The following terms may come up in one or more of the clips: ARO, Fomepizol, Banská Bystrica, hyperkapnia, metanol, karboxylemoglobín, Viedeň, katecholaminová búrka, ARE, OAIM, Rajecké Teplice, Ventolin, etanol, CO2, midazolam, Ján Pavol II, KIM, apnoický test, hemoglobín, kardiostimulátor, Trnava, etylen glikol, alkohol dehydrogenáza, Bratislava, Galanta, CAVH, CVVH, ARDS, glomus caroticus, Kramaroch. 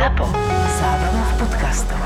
ZAPO. Zábrná v podcastov.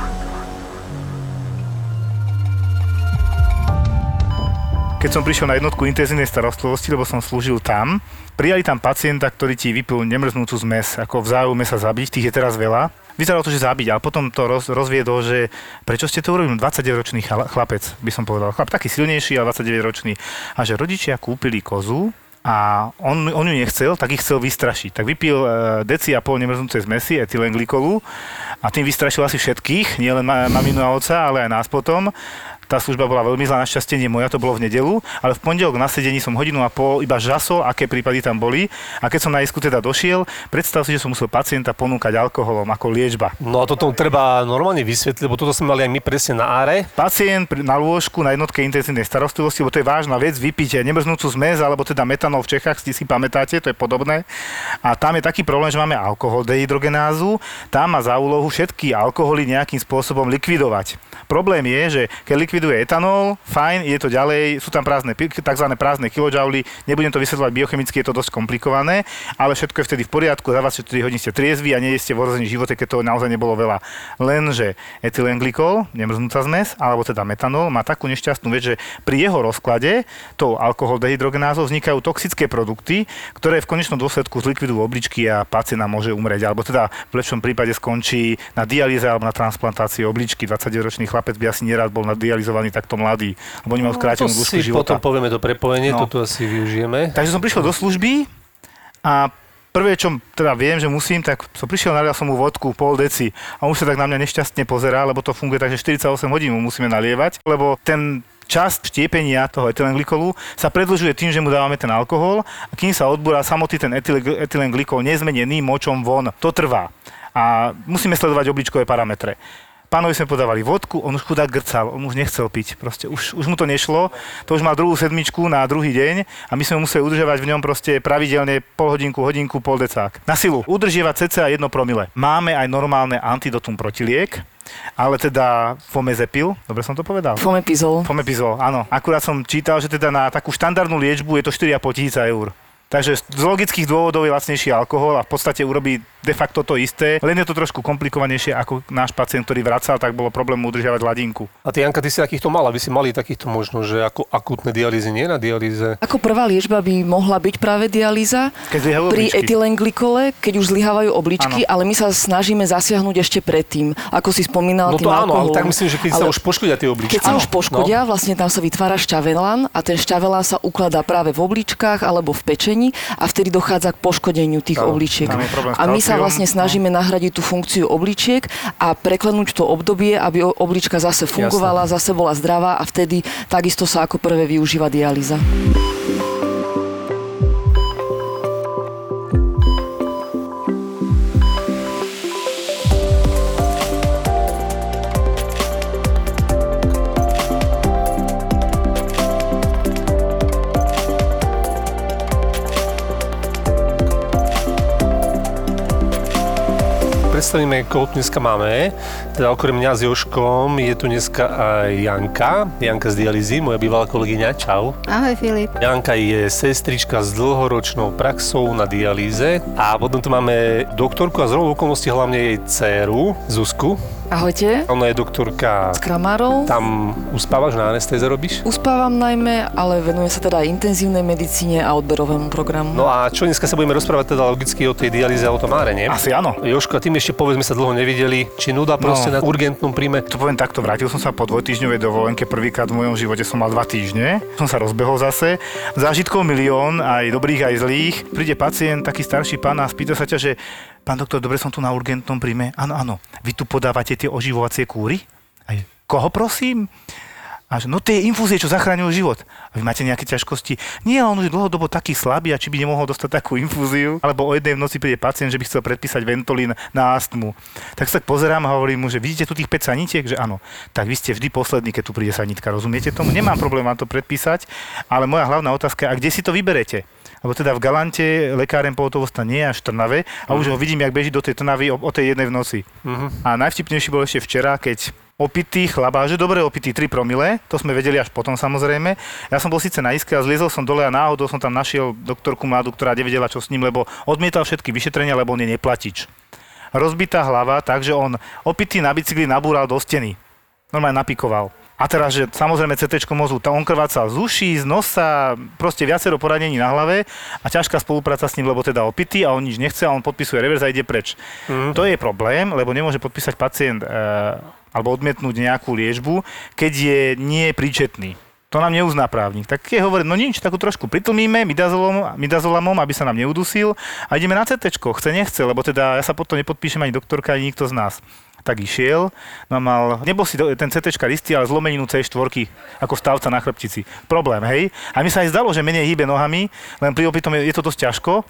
Keď som prišiel na jednotku intenzívnej starostlivosti, lebo som slúžil tam, prijali tam pacienta, ktorý ti vypil nemrznúcu zmes, ako v záujme sa zabiť, tých je teraz veľa. Vyzeralo to, že zabiť, ale potom to rozviedol, že prečo ste to urobili? 29-ročný chlapec, by som povedal. Chlap taký silnejší, ale 29-ročný. A že rodičia kúpili kozu, a on ju nechcel, tak ich chcel vystrašiť. Tak vypil deci a pol nemrznúcej zmesi, etylen glikolu, a tým vystrašil asi všetkých, nielen maminu a oca, ale aj nás potom. Tá služba bola veľmi zlá, našťastie nie moja, to bolo v nedeľu, ale v pondelok na sedení som hodinu a pol iba žasol, aké prípady tam boli. A keď som na isku teda došiel, predstav si, že som musel pacienta ponúkať alkoholom ako liečba. No a toto treba normálne vysvetliť, lebo toto sme mali aj my presne na áre. Pacient na lôžku na jednotke intenzívnej starostlivosti, bo to je vážna vec, vypiť nemrznúcu zmes alebo teda metanol v Čechách, si pamätáte, to je podobné. A tam je taký problém, že máme alkohol dehydrogenázu, tá má za úlohu všetky alkoholy nejakým spôsobom likvidovať. Problém je, že keď likviduje etanol, fajn, ide to ďalej, sú tam tzv. prázdne kilojouly, nebudem to vysvetľovať biochemicky, je to dosť komplikované, ale všetko je vtedy v poriadku, za 24 hodín ste triezvi a nie ste v ohrození živote, keď toho naozaj nebolo veľa. Lenže etylen glikol, nemrznúca zmes, alebo teda metanol má takú nešťastnú vec, že pri jeho rozklade tou alkohol dehydrogenázou vznikajú toxické produkty, ktoré v konečnom dôsledku zlikvidujú obličky a pacient môže umrieť, alebo teda v lepšom prípade skončí na dialýze alebo na transplantácii obličky. 29-ročný chlapec by asi nerad bol nadializovaný takto mladý, lebo oni majú skrátenú dĺžku života. Potom povieme to prepojenie, toto asi využijeme. Takže som prišiel do služby a prvé, čo teda viem, že musím, tak som prišiel, nalial som mu vodku, pol deci, a už sa tak na mňa nešťastne pozerá, lebo to funguje tak, že 48 hodín mu musíme nalievať, lebo ten čas štiepenia toho etylen glikolu sa predĺžuje tým, že mu dávame ten alkohol a kým sa odbúra samotný ten etylen glikol nezmenený močom von. To trvá a musíme sledovať obličkové parametre. Pánovi sme podávali vodku, on už chudák grcal, on už nechcel piť, proste už mu to nešlo, to už mal 2. sedmičku na druhý deň a my sme museli udržiavať v ňom proste pravidelne pol hodinku, hodinku, pol decák. Na silu, udržiavať cca 1 promile. Máme aj normálne antidotum protiliek, ale teda fomepizol, dobre som to povedal? Fomepizol, áno. Akurát som čítal, že teda na takú štandardnú liečbu je to 4,5 tisíca eur. Takže z logických dôvodov je lacnejší alkohol a v podstate urobí de facto to isté, len je to trošku komplikovanejšie ako náš pacient, ktorý vracal, tak bolo problém udržiavať hladinku. A ty, Janka, ty si takýchto mala, vy si mali takýchto možno, že ako akútne dialýzy, nie na dialýze? Ako prvá liečba by mohla byť práve dialýza pri etylenglikole, keď už zlyhávajú obličky, ale my sa snažíme zasiahnuť ešte predtým, ako si spomínal, tým alkoholom. No to áno, ale tak myslím, že keď sa už poškodia tie obličky. Keď sa už poškodia, vlastne tam sa vytvára šťavelan a ten šťavelan sa ukladá práve v obličkách alebo v pečení a vtedy dochádza k poškodeniu tých obličiek. A my sa vlastne snažíme nahradiť tú funkciu obličiek a preklenúť to obdobie, aby oblička zase fungovala, zase bola zdravá a vtedy takisto sa ako prvé využíva dialýza. Predstavíme, koho tu dneska máme. Teda okrem mňa s Jožkom je tu dneska aj Janka z dialýzy, moja bývalá kolegyňa. Čau. Ahoj, Filip. Janka je sestrička s dlhoročnou praxou na dialýze a potom tu máme doktorku a zrovna okolnosti hlavne jej dceru, Zuzku. Ahojte. Ona je doktorka z Kramarov. Tam uspávaš, na anestéze robíš? Uspávam najmä, ale venuje sa teda aj intenzívnej medicíne a odberovému programu. No a čo dneska sa budeme rozprávať teda logicky o tej dialýze a o tom áre, nie? Asi áno. Jožko, a tým ešte povedzme sa dlho nevideli, či nuda proste na urgentnom príjme. To poviem takto, vrátil som sa po 2-týždňovej dovolenke, prvýkrát v mojom živote som mal 2 týždne. Som sa rozbehol zase. Zážitkov milión, aj dobrých, aj zlých. Príde pacient, taký starší pán a spýta sa ťa, že pán doktor, dobre som tu na urgentnom príjme. Áno. Vy tu podávate tie oživovacie kúry? A koho prosím? Až, no tie infúzie, čo zachraňujú život. A vy máte nejaké ťažkosti? Nie, on už dlhodobo taký slabý, a či by nemohol dostať takú infúziu? Alebo o 1:00 v noci príde pacient, že by chcel predpísať Ventolin na astmu. Tak sa tak pozerám a hovorím mu, že vidíte tu tých 5 sanitiek? Že áno. Tak vy ste vždy poslední, keď tu príde sanitka, rozumiete tomu? Nemám problém vám to predpísať, ale moja hlavná otázka je, a kde si to vyberete? Lebo teda v Galante lekárem pohotovostná nie až v Trnave a už ho vidím, jak beží do tej Trnavy o tej 1:00 v noci. A najvtipnejší bol ešte včera, keď opitý chlaba, že dobre opitý, 3 promile, to sme vedeli až potom samozrejme. Ja som bol síce na iske a zliezol som dole a náhodou som tam našiel doktorku mladú, ktorá nevedela čo s ním, lebo odmietal všetky vyšetrenia, lebo on je neplatič. rozbitá hlava, takže on opitý na bicykli nabúral do steny. Normálne napikoval. A teraz, že samozrejme CTčko mozgu, tá on krváca z uší, z nosa, proste viacero poranení na hlave a ťažká spolupráca s ním, lebo teda opitý a on nič nechce a on podpisuje reverz a ide preč. Mm. To je problém, lebo nemôže podpísať pacient alebo odmietnúť nejakú liečbu, keď je nie príčetný. To nám neuzná právnik. Tak keď hovorí, no nič, takú trošku pritlmíme midazolamom, aby sa nám neudusil a ideme na CTčko, chce nechce, lebo teda ja sa potom nepodpíšem ani doktorka, ani nikto z nás. Tak išiel, no mal, nebol si ten CTčka istý, ale zlomeninu C4 ako stavca na chrbtici. Problém, hej? A mi sa aj zdalo, že menej hýbe nohami, len pri opitom je to dosť ťažko.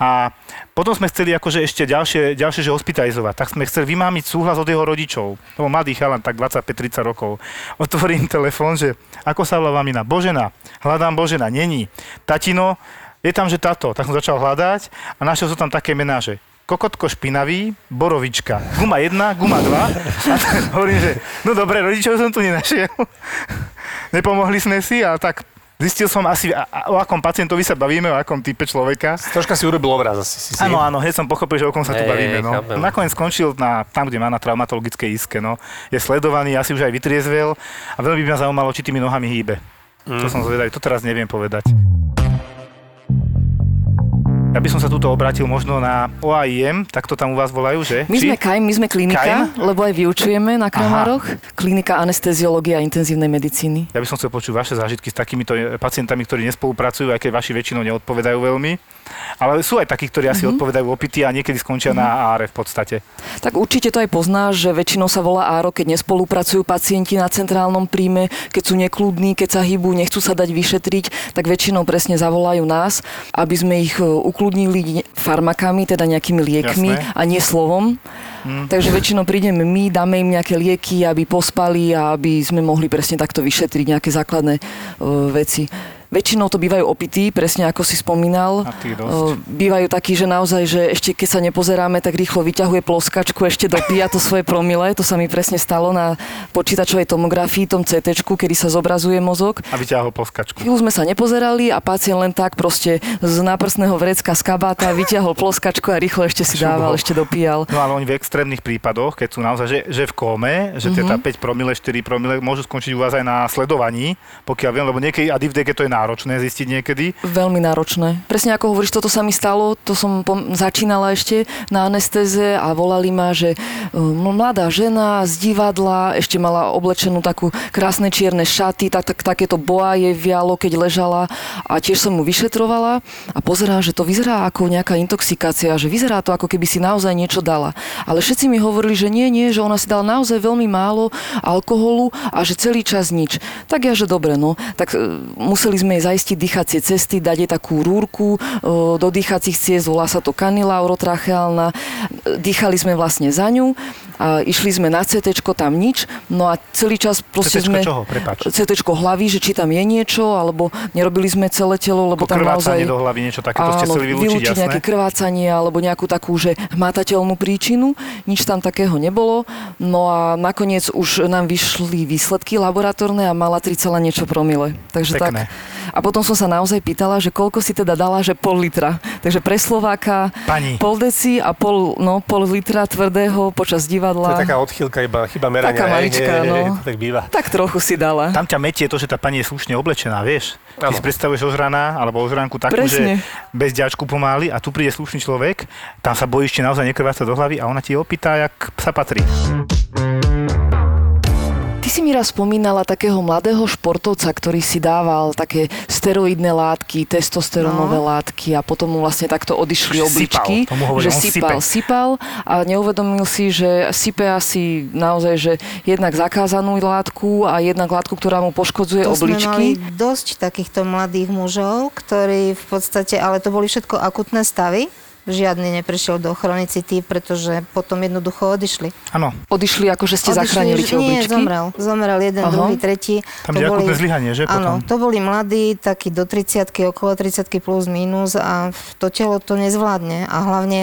A potom sme chceli akože ešte ďalšie že hospitalizovať. Tak sme chceli vymámiť súhlas od jeho rodičov. To bol mladý chalan, tak 25-30 rokov. Otvorím telefón, že ako sa volá mamina? Božena. Hľadám Božena, není. Tatino, je tam, že táto. Tak som začal hľadať a našiel som tam také mená, že kokotko špinavý, borovička. Guma 1, guma 2. A tak hovorím, že no dobre, rodičov som tu nenašiel. Nepomohli sme si, ale tak zistil som asi, o akom pacientovi sa bavíme, o akom type človeka. Troška si urobil obraz asi. Áno, hneď som pochopil, že o kom sa tu bavíme. No. Nakoniec skončil tam, kde má, na traumatologickej iske. No. Je sledovaný, asi už aj vytriezvel a veľmi by ma zaujímalo, či tými nohami hýbe. Mm. To som zvedavý, to teraz neviem povedať. Ja by som sa tuto obrátil možno na OAIM, tak to tam u vás volajú, že? My sme KIM, my sme klinika, KIM? Lebo aj vyučujeme na Kramaroch. Klinika anesteziológie a intenzívnej medicíny. Ja by som chcel počuť vaše zážitky s takýmito pacientami, ktorí nespolupracujú, aj keď vaši väčšinou neodpovedajú veľmi. Ale sú aj takí, ktorí asi odpovedajú opity a niekedy skončia na ARE v podstate. Tak určite to aj poznáš, že väčšinou sa volá ARO, keď nespolupracujú pacienti na centrálnom príjme, keď sú nekľudní, keď sa hýbu, nechcú sa dať vyšetriť, tak väčšinou presne zavolajú nás, aby sme ich ukludnili farmakami, teda nejakými liekmi. Jasné. A nie slovom. Mm. Takže väčšinou prídeme my, dáme im nejaké lieky, aby pospali a aby sme mohli presne takto vyšetriť nejaké základné veci. Väčšinou to bývajú opití, presne ako si spomínal. Bývajú takí, že naozaj, že ešte keď sa nepozeráme, tak rýchlo vyťahuje ploskačku, ešte dopíja to svoje promile. To sa mi presne stalo na počítačovej tomografii, tom CTčku, kedy sa zobrazuje mozog. A vyťahol ploskačku. Chvíľu sme sa nepozerali a pacient len tak proste z náprstného vrecka z kabáta vyťahol ploskačku a rýchlo ešte si dával, ešte dopíjal. No ale oni v extrémnych prípadoch, keď sú naozaj, že v kóme, že teda 5 promile, 4 promile, môžu skončiť u vás aj na sledovaní, pokiaľ viem, lebo niekedy ADVD, to je náročné zistiť niekedy? Veľmi náročné. Presne ako hovoríš, toto sa mi stalo, to som začínala ešte na anestéze a volali ma, že mladá žena z divadla, ešte mala oblečenú takú krásne čierne šaty, takéto boa jej vialo, keď ležala a tiež som mu vyšetrovala a pozerám, že to vyzerá ako nejaká intoxikácia, že vyzerá to ako keby si naozaj niečo dala. Ale všetci mi hovorili, že nie, že ona si dala naozaj veľmi málo alkoholu a že celý čas nič. Tak ja, že dobre, no. Tak museli sme jej zaistiť dýchacie cesty, dať jej takú rúrku do dýchacích ciest, volá sa to kanila orotracheálna. Dýchali sme vlastne za ňu a išli sme na CTčko, tam nič. No a celý čas proste CTčko sme... Čoho? Prepáč. CTčko hlavy, že či tam je niečo, alebo nerobili sme celé telo, lebo tam naozaj... Krvácanie do hlavy, niečo také, to ste chceli vylúčiť, jasné? Nejaké krvácanie, alebo nejakú takú, že hmatateľnú príčinu. Nič tam takého nebolo. No a nakoniec už nám vyšli výsledky laboratórne a mala 3, niečo promile. Takže pekné. Tak. A potom som sa naozaj pýtala, že koľko si teda dala, že 0,5 litra. Takže pre Slováka pani. 0,5 deci a pol litra tvrdého počas divadla. To je taká odchýlka, iba chyba merania. Taká malička, no. Tak býva. Tak trochu si dala. Tam ťa metie to, že tá pani je slušne oblečená, vieš. Ty si predstavuješ ožraná, alebo ožranku takú, presne. Že bez ďačku pomáli a tu príde slušný človek, tam sa bojíš, či naozaj nekrváca do hlavy a ona ti opýta, jak sa patrí. Ty si mi raz spomínala takého mladého športovca, ktorý si dával také steroidné látky, testosterónové látky a potom mu vlastne takto odišli obličky. Že sypal a neuvedomil si, že sype asi naozaj, že jednak zakázanú látku a jednak látku, ktorá mu poškodzuje obličky. Sme mali dosť takýchto mladých mužov, ktorí v podstate, ale to boli všetko akutné stavy. Žiadny neprešiel do chronicity, pretože potom jednoducho odišli. Áno. Odišli, akože ste zachránili tie obličky? Nie, zomrel jeden, aha. Druhý, tretí. Tam je akutné zlyhanie, že? Áno, to boli mladí, takí do 30-ky, okolo 30-ky plus minus a to telo to nezvládne a hlavne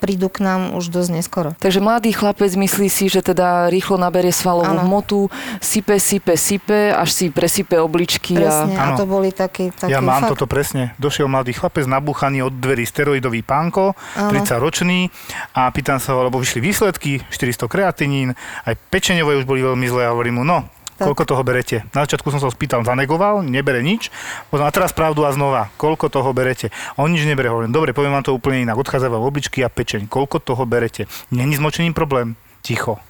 prídu k nám už dosť neskoro. Takže mladý chlapec myslí si, že teda rýchlo naberie svalovú hmotu, sype, až si presype obličky. Presne, a to boli takí. Ja mám toto presne. Došiel mladý chlapec, nabúchaný od dverí, steroidový pán. pánko, 30-ročný a pýtam sa ho, lebo vyšli výsledky, 400 kreatinín, aj pečeňové už boli veľmi zlé a hovorím mu, no, koľko toho berete? Na začiatku som sa spýtal, zanegoval, nebere nič. Potom a teraz pravdu a znova, koľko toho berete? On nič nebere, hovorím, dobre, poviem vám to úplne inak, odchádzajú vám obličky a pečeň, koľko toho berete? Není s močením problém, ticho.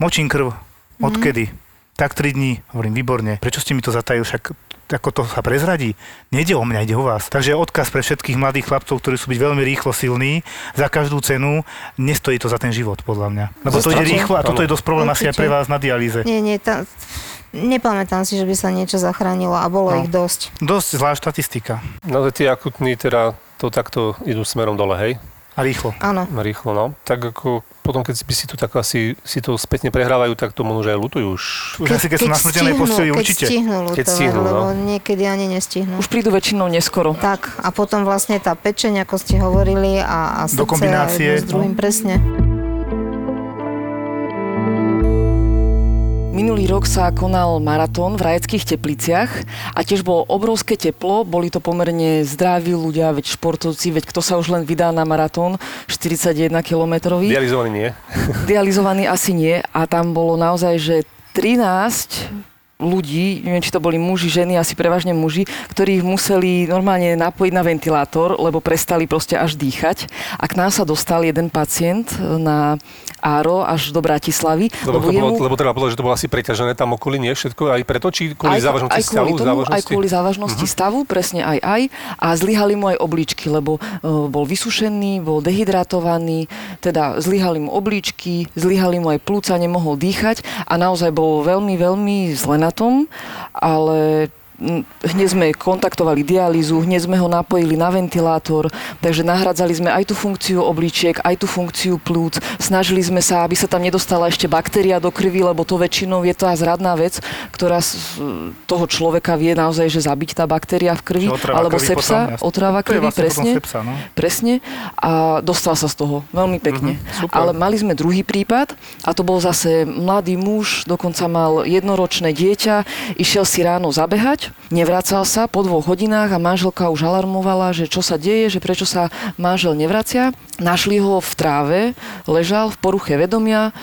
Močím krv, odkedy? Tak 3 dní, hovorím, výborne. Prečo ste mi to zatajili, však ako to sa prezradí? Nejde o mňa, ide o vás. Takže odkaz pre všetkých mladých chlapcov, ktorí sú byť veľmi rýchlo silní, za každú cenu, nestojí to za ten život, podľa mňa. Lebo to ide rýchlo a toto je dosť problém asi aj pre vás na dialýze. Nie, nepamätám si, že by sa niečo zachránilo a bolo ich dosť. Dosť zlá štatistika. No to tie akutní, teda to takto idú smerom dole, hej? A rýchlo. Áno. Rýchlo, no. Tak ako potom, keď si to tak asi si to spätne prehrávajú, tak to možno aj ľutujú už. Už asi, keď sú na smrteľnej posteli, určite. Keď stihnú, lebo niekedy ani nestihnú. Už prídu väčšinou neskoro. Tak, a potom vlastne tá pečeň, ako ste hovorili, a srdce do kombinácie. S druhým presne. Minulý rok sa konal maratón v Rajeckých Tepliciach a tiež bolo obrovské teplo, boli to pomerne zdraví ľudia, veď športovci, veď kto sa už len vydá na maratón 41-kilometrový. Dializovaný nie. Dializovaný asi nie a tam bolo naozaj, že 13 ľudí, neviem, či to boli muži, ženy, asi prevažne muži, ktorých museli normálne napojiť na ventilátor, lebo prestali proste až dýchať a k nám sa dostal jeden pacient na ARO až do Bratislavy. Lebo treba povedať, že to bolo asi preťažené tam okolí, nie všetko, aj preto, či kvôli závažnosti stavu? Aj kvôli závažnosti stavu, presne aj. A zlyhali mu aj obličky, lebo bol vysušený, bol dehydratovaný, teda zlyhali mu obličky, zlyhali mu aj plúca, nemohol dýchať a naozaj bol veľmi, veľmi zle na tom, ale hneď sme kontaktovali dialýzu, hneď sme ho napojili na ventilátor, takže nahradzali sme aj tú funkciu obličiek, aj tú funkciu plúc. Snažili sme sa, aby sa tam nedostala ešte baktéria do krvi, lebo to väčšinou je tá zradná vec, ktorá toho človeka vie naozaj, že zabiť tá baktéria v krvi, alebo sepsa, otrava krvi, presne. Sepsa, no? Presne. A dostal sa z toho veľmi pekne. Ale mali sme druhý prípad a to bol zase mladý muž, dokonca mal jednoročné dieťa, išiel si ráno zabehať, nevracal sa po 2 hodinách a manželka už alarmovala, že čo sa deje, že prečo sa manžel nevracia. Našli ho v tráve, ležal v poruche vedomia,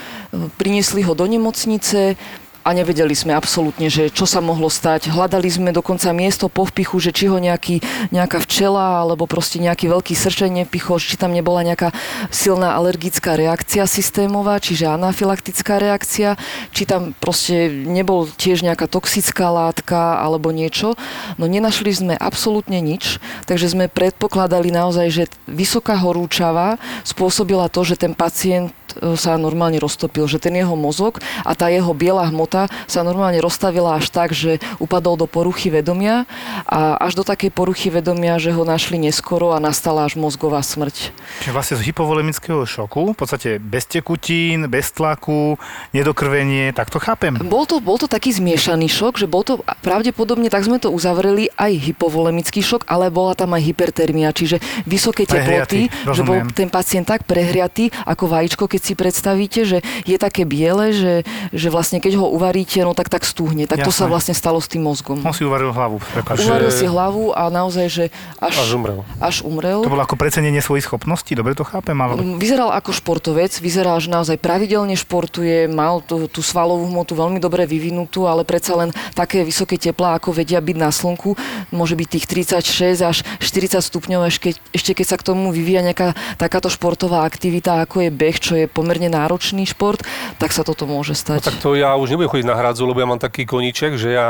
priniesli ho do nemocnice a nevedeli sme absolútne, že čo sa mohlo stať. Hľadali sme dokonca miesto po vpichu, že či ho nejaká včela alebo proste nejaký veľký srčenie vpichol, či tam nebola nejaká silná alergická reakcia systémová, čiže anafylaktická reakcia, či tam proste nebol tiež nejaká toxická látka alebo niečo. No nenašli sme absolútne nič, takže sme predpokladali naozaj, že vysoká horúčava spôsobila to, že ten pacient sa normálne roztopil, že ten jeho mozog a tá jeho biela hmota sa normálne roztavila až tak, že upadol do poruchy vedomia a až do takej poruchy vedomia, že ho našli neskoro a nastala až mozgová smrť. Čiže vlastne z hypovolemického šoku, v podstate bez tekutín, bez tlaku, nedokrvenie, tak to chápem. Bol to taký zmiešaný šok, že bol to pravdepodobne, tak sme to uzavreli, aj hypovolemický šok, ale bola tam aj hypertermia, čiže vysoké teploty, že bol ten pacient tak prehriatý ako vajíčko, keď si predstavíte, že je také biele, že vlastne keď ho uvaríte, no tak stúhne. Tak jasne. To sa vlastne stalo s tým mozgom. On si uvaril hlavu. Uvaril si hlavu a naozaj, že až umrel. To bolo ako precenenie svojich schopností, dobre to chápem? Ale vyzeral ako športovec, vyzeral, že naozaj pravidelne športuje, mal tú svalovú hmotu veľmi dobre vyvinutú, ale predsa len také vysoké teplá, ako vedia byť na slnku, môže byť tých 36 až 40 stupňov, ešte keď sa k tomu vyvíja nejaká takáto športová aktivita, ako je beh, čo je pomerne náročný šport, tak sa toto môže stať. No, tak to ja už nebudem chodiť na hradzu, lebo ja mám taký koníček, že ja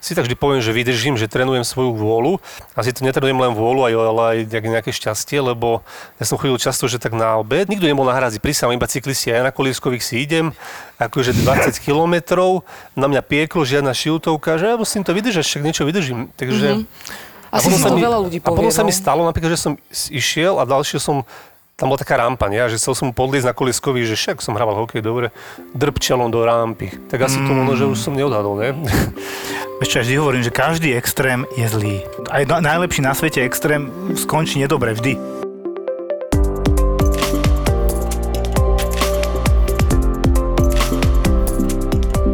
si tak vždy poviem, že vydržím, že trénujem svoju vôľu. A si to netrénujem len vôľu, ale aj nejaké šťastie, lebo ja som chodil často, že tak na obed. Nikto nebol na hradzi, prísam, iba cyklisti. Ja na Kolískových si idem, akože 20 kilometrov, na mňa pieklo, žiadna šiltovka, že ja musím to vydržať, však niečo vydržím. Takže asi to veľa ľudí povie. A potom sa mi stalo, napríklad, že som išiel a ďalšie som tam bola taká rampa, nie? Že chcel som podliezť na Kolískovi, že však som hrával hokej, dobre, drpčelom do rampy. Tak asi to možno, že už som neodhadol, ne? Ešte vždy hovorím, že každý extrém je zlý. Aj najlepší na svete extrém skončí nedobre vždy.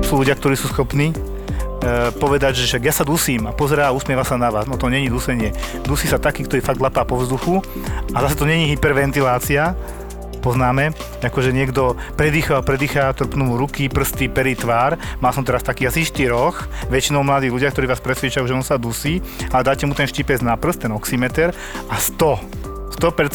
Sú ľudia, ktorí sú schopní povedať, že ja sa dusím a pozerá a usmieva sa na vás. No to není dusenie. Dusí sa taký, ktorý fakt lapá po vzduchu a zase to není hyperventilácia. Poznáme, akože niekto predýchá, trpnú mu ruky, prsty, pery, tvár. Mal som teraz taký asi 4, väčšinou mladí ľudia, ktorí vás presvedčajú, že on sa dusí, ale dáte mu ten štípec na prst, ten oximeter a 100%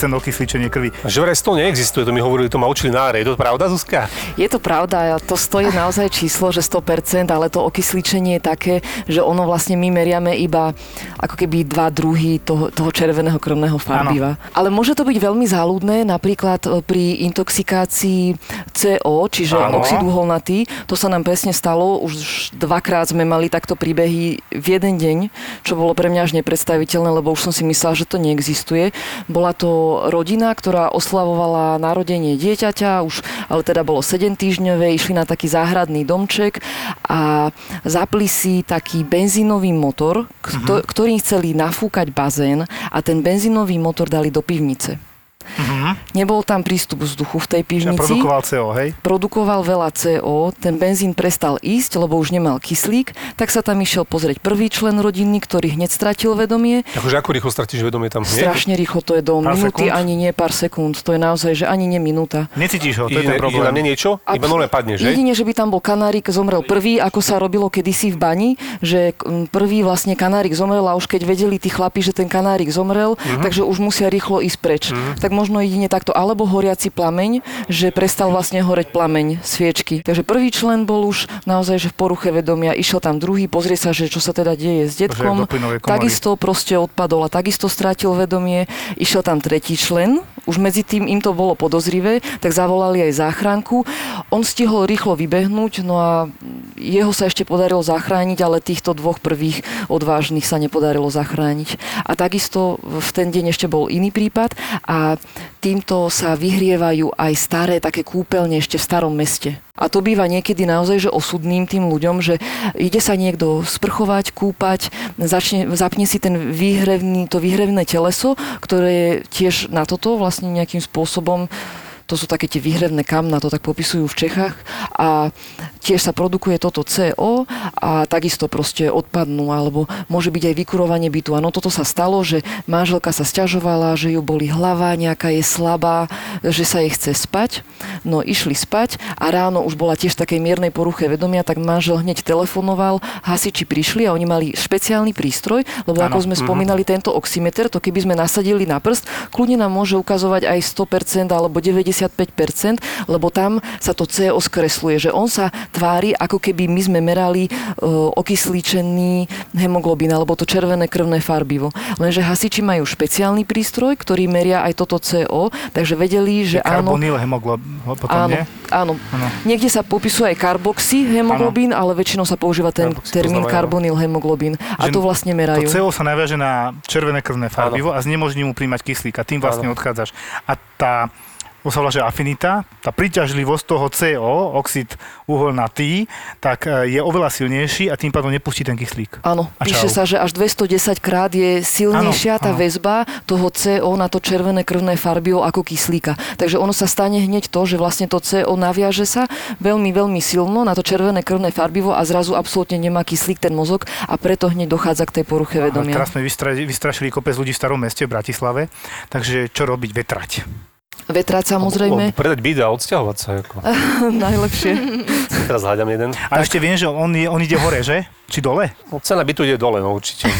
okysličenie krvi. Že vraj 100 neexistuje, to mi hovorili, to ma učili na ARE. Je to pravda, Zuzka? Je to pravda, to stojí naozaj číslo, že 100%, ale to okysličenie je také, že ono vlastne my meriame iba ako keby 2 druhy toho červeného krvného farbiva. Áno. Ale môže to byť veľmi záľudné, napríklad pri intoxikácii CO, čiže oxid uholnatý. To sa nám presne stalo, už 2-krát sme mali takto príbehy v jeden deň, čo bolo pre mňa až nepredstaviteľné, lebo už som si myslela, že to neexistuje. Bola to rodina, ktorá oslavovala narodenie dieťaťa, už ale teda bolo 7-týždňové, išli na taký záhradný domček a zapli si taký benzínový motor, ktorým chceli nafúkať bazén a ten benzínový motor dali do pivnice. Nebol tam prístup vzduchu v tej pivnici. Produkoval CO, hej? Produkoval veľa CO, ten benzín prestal ísť, lebo už nemal kyslík, tak sa tam išiel pozrieť prvý člen rodiny, ktorý hneď stratil vedomie. Takže ako rýchlo stratíš vedomie tam hneď? Strašne rýchlo, to je do minúty, ani nie pár sekúnd, to je naozaj, že ani nie minúta. Necítiš ho, to je ten problém. Ide niečo? Iba nole padneš, hej? Jedine, že by tam bol kanárik, zomrel prvý, ako sa robilo kedysi v bani, že prvý vlastne kanárik zomrel a už keď vedeli tí chlapi, že ten kanárik zomrel, takže už musia rýchlo ísť preč. Možno jedine takto, alebo horiaci plameň, že prestal vlastne horeť plameň sviečky. Takže prvý člen bol už naozaj, že v poruche vedomia, išiel tam druhý, pozrie sa, že čo sa teda deje s detkom, takisto proste odpadol a takisto strátil vedomie, išiel tam tretí člen, už medzi tým im to bolo podozrivé, tak zavolali aj záchranku. On stihol rýchlo vybehnúť, no a jeho sa ešte podarilo zachrániť, ale týchto 2 prvých odvážnych sa nepodarilo zachrániť. A takisto v ten deň ešte bol iný prípad a týmto sa vyhrievajú aj staré také kúpeľne ešte v starom meste. A to býva niekedy naozaj že osudným tým ľuďom, že ide sa niekto sprchovať, kúpať, zapne si ten vyhrevné teleso, ktoré je tiež na toto vlastne nejakým spôsobom, to sú také tie vyhrevné kamná, to tak popisujú v Čechách a tiež sa produkuje toto CO a takisto proste odpadnú alebo môže byť aj vykurovanie bytu. Áno, toto sa stalo, že manželka sa sťažovala, že ju boli hlava, nejaká je slabá, že sa jej chce spať. No išli spať a ráno už bola tiež v takej miernej poruche vedomia, tak manžel hneď telefonoval, hasiči prišli a oni mali špeciálny prístroj, lebo ano, ako sme spomínali, tento oximeter, to keby sme nasadili na prst, kľudne nám môže ukazovať aj 100% alebo 95%, lebo tam sa to CO skresluje, že on sa tvári, ako keby my sme merali okysličený hemoglobín, alebo to červené krvné farbivo. Lenže hasiči majú špeciálny prístroj, ktorý meria aj toto CO, takže vedeli, že áno... Karbonyl hemoglobín, potom áno, nie? Áno. Ano. Niekde sa popisuje aj karboxy hemoglobín, ano, ale väčšinou sa používa ten termín karbonyl hemoglobín. A to vlastne merajú. To CO sa naviaže na červené krvné farbivo a znemožní mu príjmať kyslík a tým vlastne odchádzaš. A to sa volá, že afinita, tá príťažlivosť toho CO, oxid uholnatý, tak je oveľa silnejší a tým pádom nepustí ten kyslík. Áno, píše sa, že až 210 krát je silnejšia tá väzba toho CO na to červené krvné farbivo ako kyslíka. Takže ono sa stane hneď to, že vlastne to CO naviaže sa veľmi, veľmi silno na to červené krvné farbivo a zrazu absolútne nemá kyslík ten mozog a preto hneď dochádza k tej poruche vedomia. Teraz sme vystrašili kopec ľudí v starom meste v Bratislave, takže čo robiť? Vetrať samozrejme. Predať byt a odsťahovať sa. Ako. Najlepšie. Teraz hľadám jeden. A tak. Ešte viem, že on ide hore, že? Či dole? Cena bytu ide dole, no určite.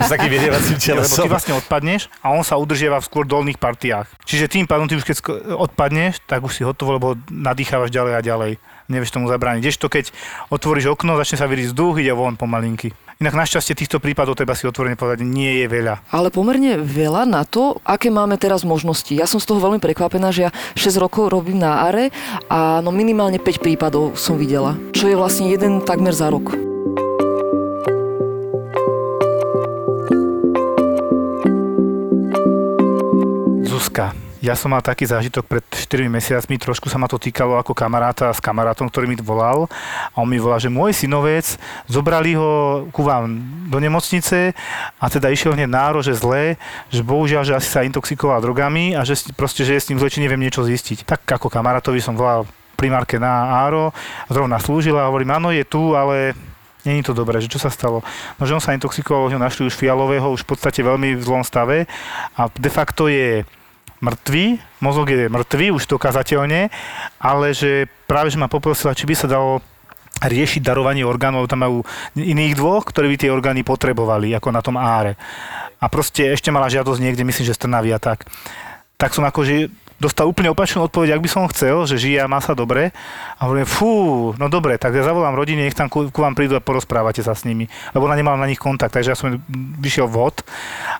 S takým vyhrievacím telesom. Lebo ty vlastne odpadneš a on sa udržiava v skôr dolných partiách. Čiže tým pádom, ty už keď odpadneš, tak už si hotovo, lebo nadýchávaš ďalej a ďalej. Nevieš tomu zabrániť. Kdežto keď otvoríš okno, začne sa vyriť vzduch, ide von pomalinky. Inak našťastie týchto prípadov, treba si otvorene povedať, nie je veľa. Ale pomerne veľa na to, aké máme teraz možnosti. Ja som z toho veľmi prekvapená, že ja 6 rokov robím na ARE a no minimálne 5 prípadov som videla, čo je vlastne jeden takmer za rok. Zuzka, ja som mal taký zážitok pred 4 mesiacmi, trošku sa ma to týkalo ako kamaráta s kamarátom, ktorý mi volal a on mi volal, že môj synovec, zobrali ho ku vám do nemocnice a teda išiel hneď na ARO, že zlé, že bohužiaľ, že asi sa intoxikoval drogami a že proste, že je s ním zle, či neviem niečo zistiť. Tak ako kamarátovi som volal primárke na ARO, zrovna slúžila a hovorím, áno, je tu, ale Není to dobré, že čo sa stalo? No, že on sa intoxikoval, že ho našli už fialového, už v podstate veľmi v zlom stave a de facto je mŕtvý, mozog je mŕtvý, už dokázateľne, ale že práve, že ma poprosila, či by sa dalo riešiť darovanie orgánov, tam majú iných dvoch, ktorí by tie orgány potrebovali, ako na tom áre. A proste ešte mala žiadosť niekde, myslím, že z Trnavy a tak. Tak som akože dostal úplne opačnú odpoveď, ak by som chcel, že žije a má sa dobre. A hovorím, fú, no dobre, tak ja zavolám rodine, nech tam ku vám prídu a porozprávate sa s nimi. Lebo ona nemala na nich kontakt, takže ja som vyšiel vhod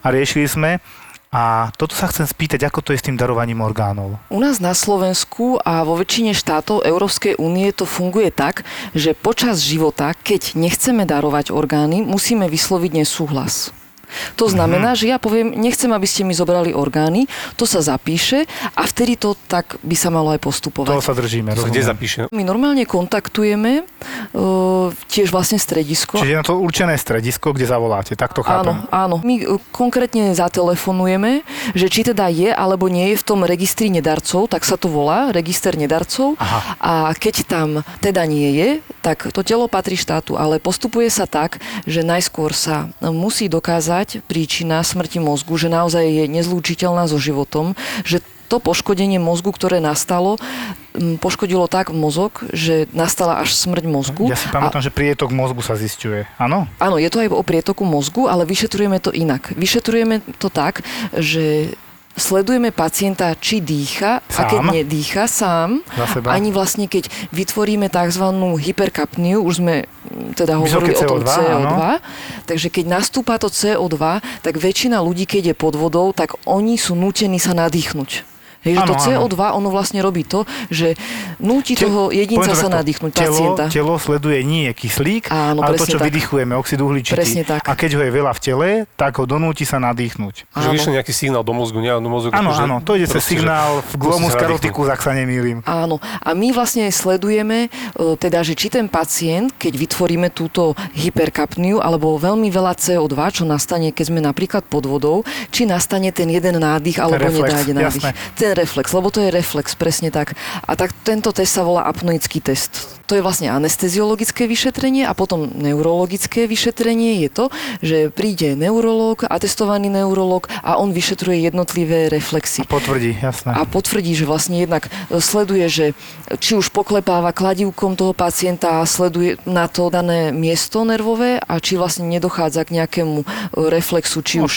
a riešili sme. A toto sa chcem spýtať, ako to je s tým darovaním orgánov? U nás na Slovensku a vo väčšine štátov Európskej únie to funguje tak, že počas života, keď nechceme darovať orgány, musíme vysloviť nesúhlas. To znamená, že ja poviem, nechcem, aby ste mi zobrali orgány, to sa zapíše a vtedy to tak by sa malo aj postupovať. To sa držíme. To sa kde zapíše? My normálne kontaktujeme tiež vlastne stredisko. Čiže je na to určené stredisko, kde zavoláte, tak to chápem. Áno. My konkrétne zatelefonujeme, že či teda je alebo nie je v tom registri nedarcov, tak sa to volá, register nedarcov. Aha. A keď tam teda nie je, tak to telo patrí štátu, ale postupuje sa tak, že najskôr sa musí dokázať príčina smrti mozgu, že naozaj je nezlúčiteľná so životom, že to poškodenie mozgu, ktoré nastalo, poškodilo tak mozog, že nastala až smrť mozgu. Ja si pamätám, že prietok mozgu sa zisťuje, áno? Áno, je to aj o prietoku mozgu, ale vyšetrujeme to inak. Vyšetrujeme to tak, že sledujeme pacienta, či dýcha sám? A keď nedýcha sám, ani vlastne keď vytvoríme tzv. Hyperkapniu, už sme teda hovorili CO2, o tom CO2, takže keď nastúpa to CO2, tak väčšina ľudí, keď je pod vodou, tak oni sú nútení sa nadýchnuť. Hej, že to CO2, ono vlastne robí to, že núti toho jedinca sa nadýchnuť, pacienta. Telo sleduje nie kyslík, ale to, čo tak vydychujeme, oxid uhličitý. A keď ho je veľa v tele, tak ho donúti sa nadýchnuť. Že vyšli nejaký signál do mozgu, nie? Áno, to ide cez signál v glomus caroticus, ak sa nemýlim. Áno, a my vlastne sledujeme, teda, že či ten pacient, keď vytvoríme túto hyperkapniu, alebo veľmi veľa CO2, čo nastane, keď sme napríklad pod vodou, či nastane ten jeden nádych, alebo nedá jeden nádych. Reflex, lebo to je reflex, presne tak. A tak tento test sa volá apnoický test. To je vlastne anesteziologické vyšetrenie a potom neurologické vyšetrenie je to, že príde neurológ, atestovaný neurológ a on vyšetruje jednotlivé reflexy. A potvrdí, jasné. A potvrdí, že vlastne jednak sleduje, že či už poklepáva kladívkom toho pacienta a sleduje na to dané miesto nervové a či vlastne nedochádza k nejakému reflexu, či už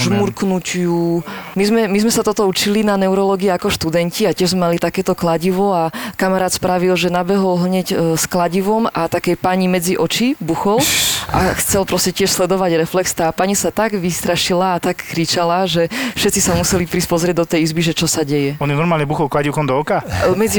žmurknutiu. My sme sa toto učili na neurológii ako študenti a tiež sme mali takéto kladivo a kamarát spravil, že nabehol hneď s kladivom a takej pani medzi oči buchol a chcel proste tiež sledovať reflex. Tá pani sa tak vystrašila a tak kričala, že všetci sa museli prispozrieť do tej izby, že čo sa deje. On je normálne buchol kladivkom do oka? Medzi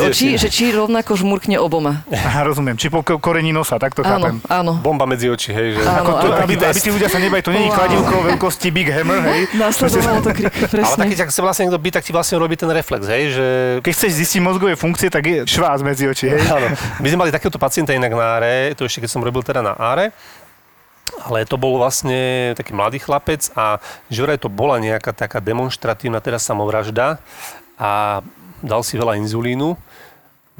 oči, že či rovnako žmurkne oboma. Aha, rozumiem. Či po korení nosa, tak to chápem. Áno. Bomba medzi oči, hej. Že áno, to, aby tí ľudia sa nebali, to nie je kladivko veľkosti Big Hammer, hej. Následovalo to krik, presne. Ale keď sa vlastne niekto by, tak ti vlastne robí ten reflex, hej, že keď chceš zistiť mozgové funkcie, tak je šváz medzi oči, hej? Áno. My sme mali takéhoto pacienta inak na ARE, to ešte keď som robil teda na ARE, ale to bol vlastne taký mladý chlapec a že to bola nejaká taká demonštratívna teda samovražda a dal si veľa inzulínu,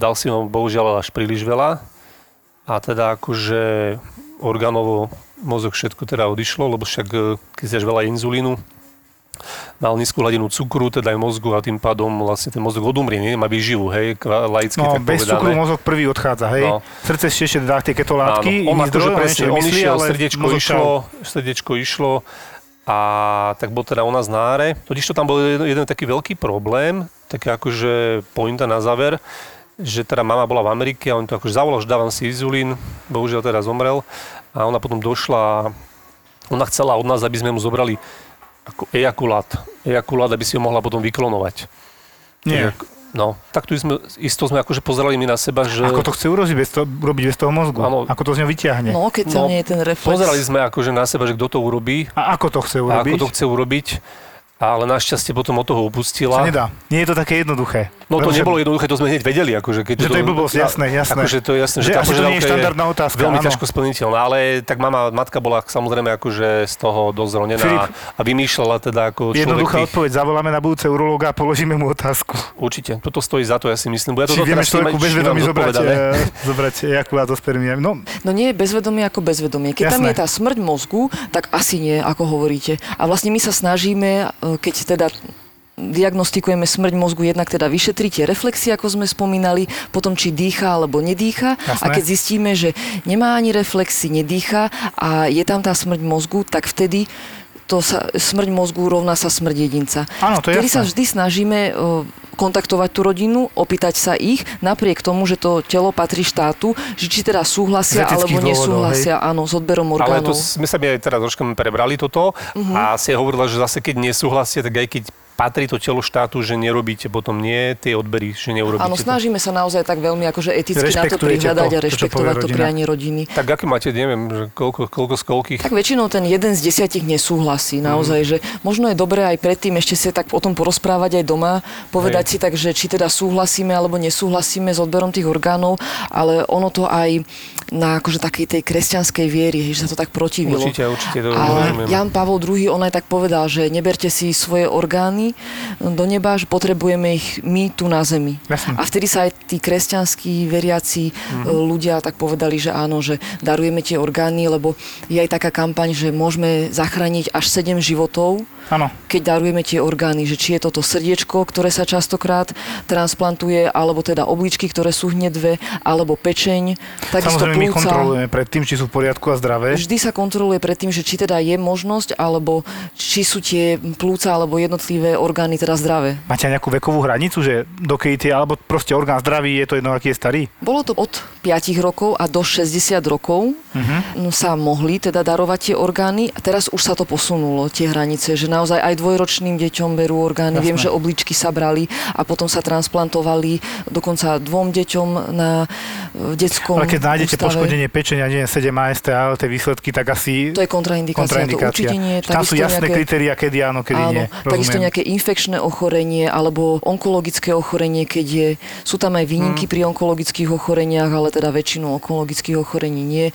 dal si ho bohužiaľ až príliš veľa a teda akože orgánovo mozog všetko teda odišlo, lebo však keď si až veľa inzulínu, mal nízku hladinu cukru, teda aj mozgu a tým pádom vlastne ten mozog odumrie, nemá výživu, hej, laicky tak povedané. No, bez cukru mozog prvý odchádza, hej. No. Srdce ešte dá tie ketolátky. Áno, on akože presne, on išiel, srdiečko išlo a tak bol teda u nás na ARE. Totižto tam bol jeden taký veľký problém, taký akože pointa na záver, že teda mama bola v Amerike a on to akože zavolal, že dávam si inzulín, bohužiaľ teda zomrel a ona potom došla, ona chcela od nás, aby sme mu zobrali ako ejakulát, aby si ho mohla potom vyklonovať. Nie. No, tak tu sme akože pozerali my na seba, že ako to chce urobiť bez toho mozgu? Áno. Ako to z ňou vyťahne? No, keď tam nie je ten reflex. Pozerali sme akože na seba, že kto to urobí. A ako to chce urobiť? Ale našťastie potom od toho upustila. Sa nedá. Nie je to také jednoduché. No to nebolo jednoduché, to sme hneď vedeli, akože keď že to je blbosť, jasné. Akože to je jasné, že tá požiadavka je štandardná otázka, veľmi ťažko splniteľná, ale tak matka bola samozrejme akože z toho dosť zhronená a vymýšľala teda ako človek. Jednoduchá odpoveď, zavoláme na budúce urológa a položíme mu otázku. Určite. Toto stojí za to, ja si myslím. Ja to vieme človeku bezvedomí zobrať ejakulatospermia. No nie je bezvedomie ako bezvedomie. Keď tam je tá smrť mozgu, tak asi nie, ako hovoríte. A vlastne my sa snažíme, keď teda diagnostikujeme smrť mozgu, jednak teda vyšetriť tie reflexie, ako sme spomínali, potom či dýchá alebo nedýchá. Jasné. A keď zistíme, že nemá ani reflexy, nedýchá a je tam tá smrť mozgu, tak vtedy smrť mozgu rovná sa smrť jedinca. Áno, to je jasné. Vtedy sa vždy snažíme kontaktovať tú rodinu, opýtať sa ich, napriek tomu, že to telo patrí štátu, že či teda súhlasia alebo nesúhlasia, hej. Áno, s odberom orgánov. Ale to sme sa aj teraz troška prebrali toto a si hovorila, že zase keď nesúhlasia, tak aj keď patrí to telo štátu, že nerobíte potom tie odbery, že neurobíte. Áno, snažíme sa naozaj tak veľmi akože eticky na to prihľadať a rešpektovať to prianie rodiny. Tak aký máte, neviem, že koľko z koľkých? Tak väčšinou ten 1 z 10 nesúhlasí, naozaj, že možno je dobré aj predtým ešte si tak o tom porozprávať aj doma, povedať si tak, že či teda súhlasíme alebo nesúhlasíme s odberom tých orgánov, ale ono to aj na akože takej tej kresťanskej viery, že sa to tak protivilo. Určite to rozumiem. Ján Pavol II, on aj tak povedal, že neberte si svoje orgány do neba, že potrebujeme ich my tu na zemi. Jasne. A vtedy sa aj tí kresťanskí veriaci ľudia tak povedali, že áno, že darujeme tie orgány, lebo je aj taká kampaň, že môžeme zachrániť až 7 životov, áno, keď darujeme tie orgány, že či je toto srdiečko, ktoré sa častokrát transplantuje, alebo teda obličky, ktoré sú hnedvé, alebo pečeň. Samozrejme my kontrolujeme pred tým, či sú v poriadku a zdravé. Vždy sa kontroluje pred tým, že či teda je možnosť, alebo či sú tie plúca, alebo jednotlivé orgány teda zdravé. Máte nejakú vekovú hranicu, že dokedy tie, alebo proste orgán zdravý, je to jedno, aký je starý? Bolo to od 5 rokov a do 60 rokov sa mohli teda darovať tie orgány a teraz už sa to posunulo, tie hranice, že naozaj aj dvojročným deťom berú orgány. Jasné. Viem, že obličky sa brali a potom sa transplantovali dokonca 2 deťom na detskom ústave. Ale keď nájdete poškodenie pečenia, nie 7 AST, ale tie výsledky, tak asi... To je kontraindikácia. To určite nie. Tam sú jasné kritériá, kedy áno, kedy nie. Takisto nejaké infekčné ochorenie alebo onkologické ochorenie, keď je... Sú tam aj výnimky pri onkologických ochoreniach, ale teda väčšinu onkologických ochorení nie.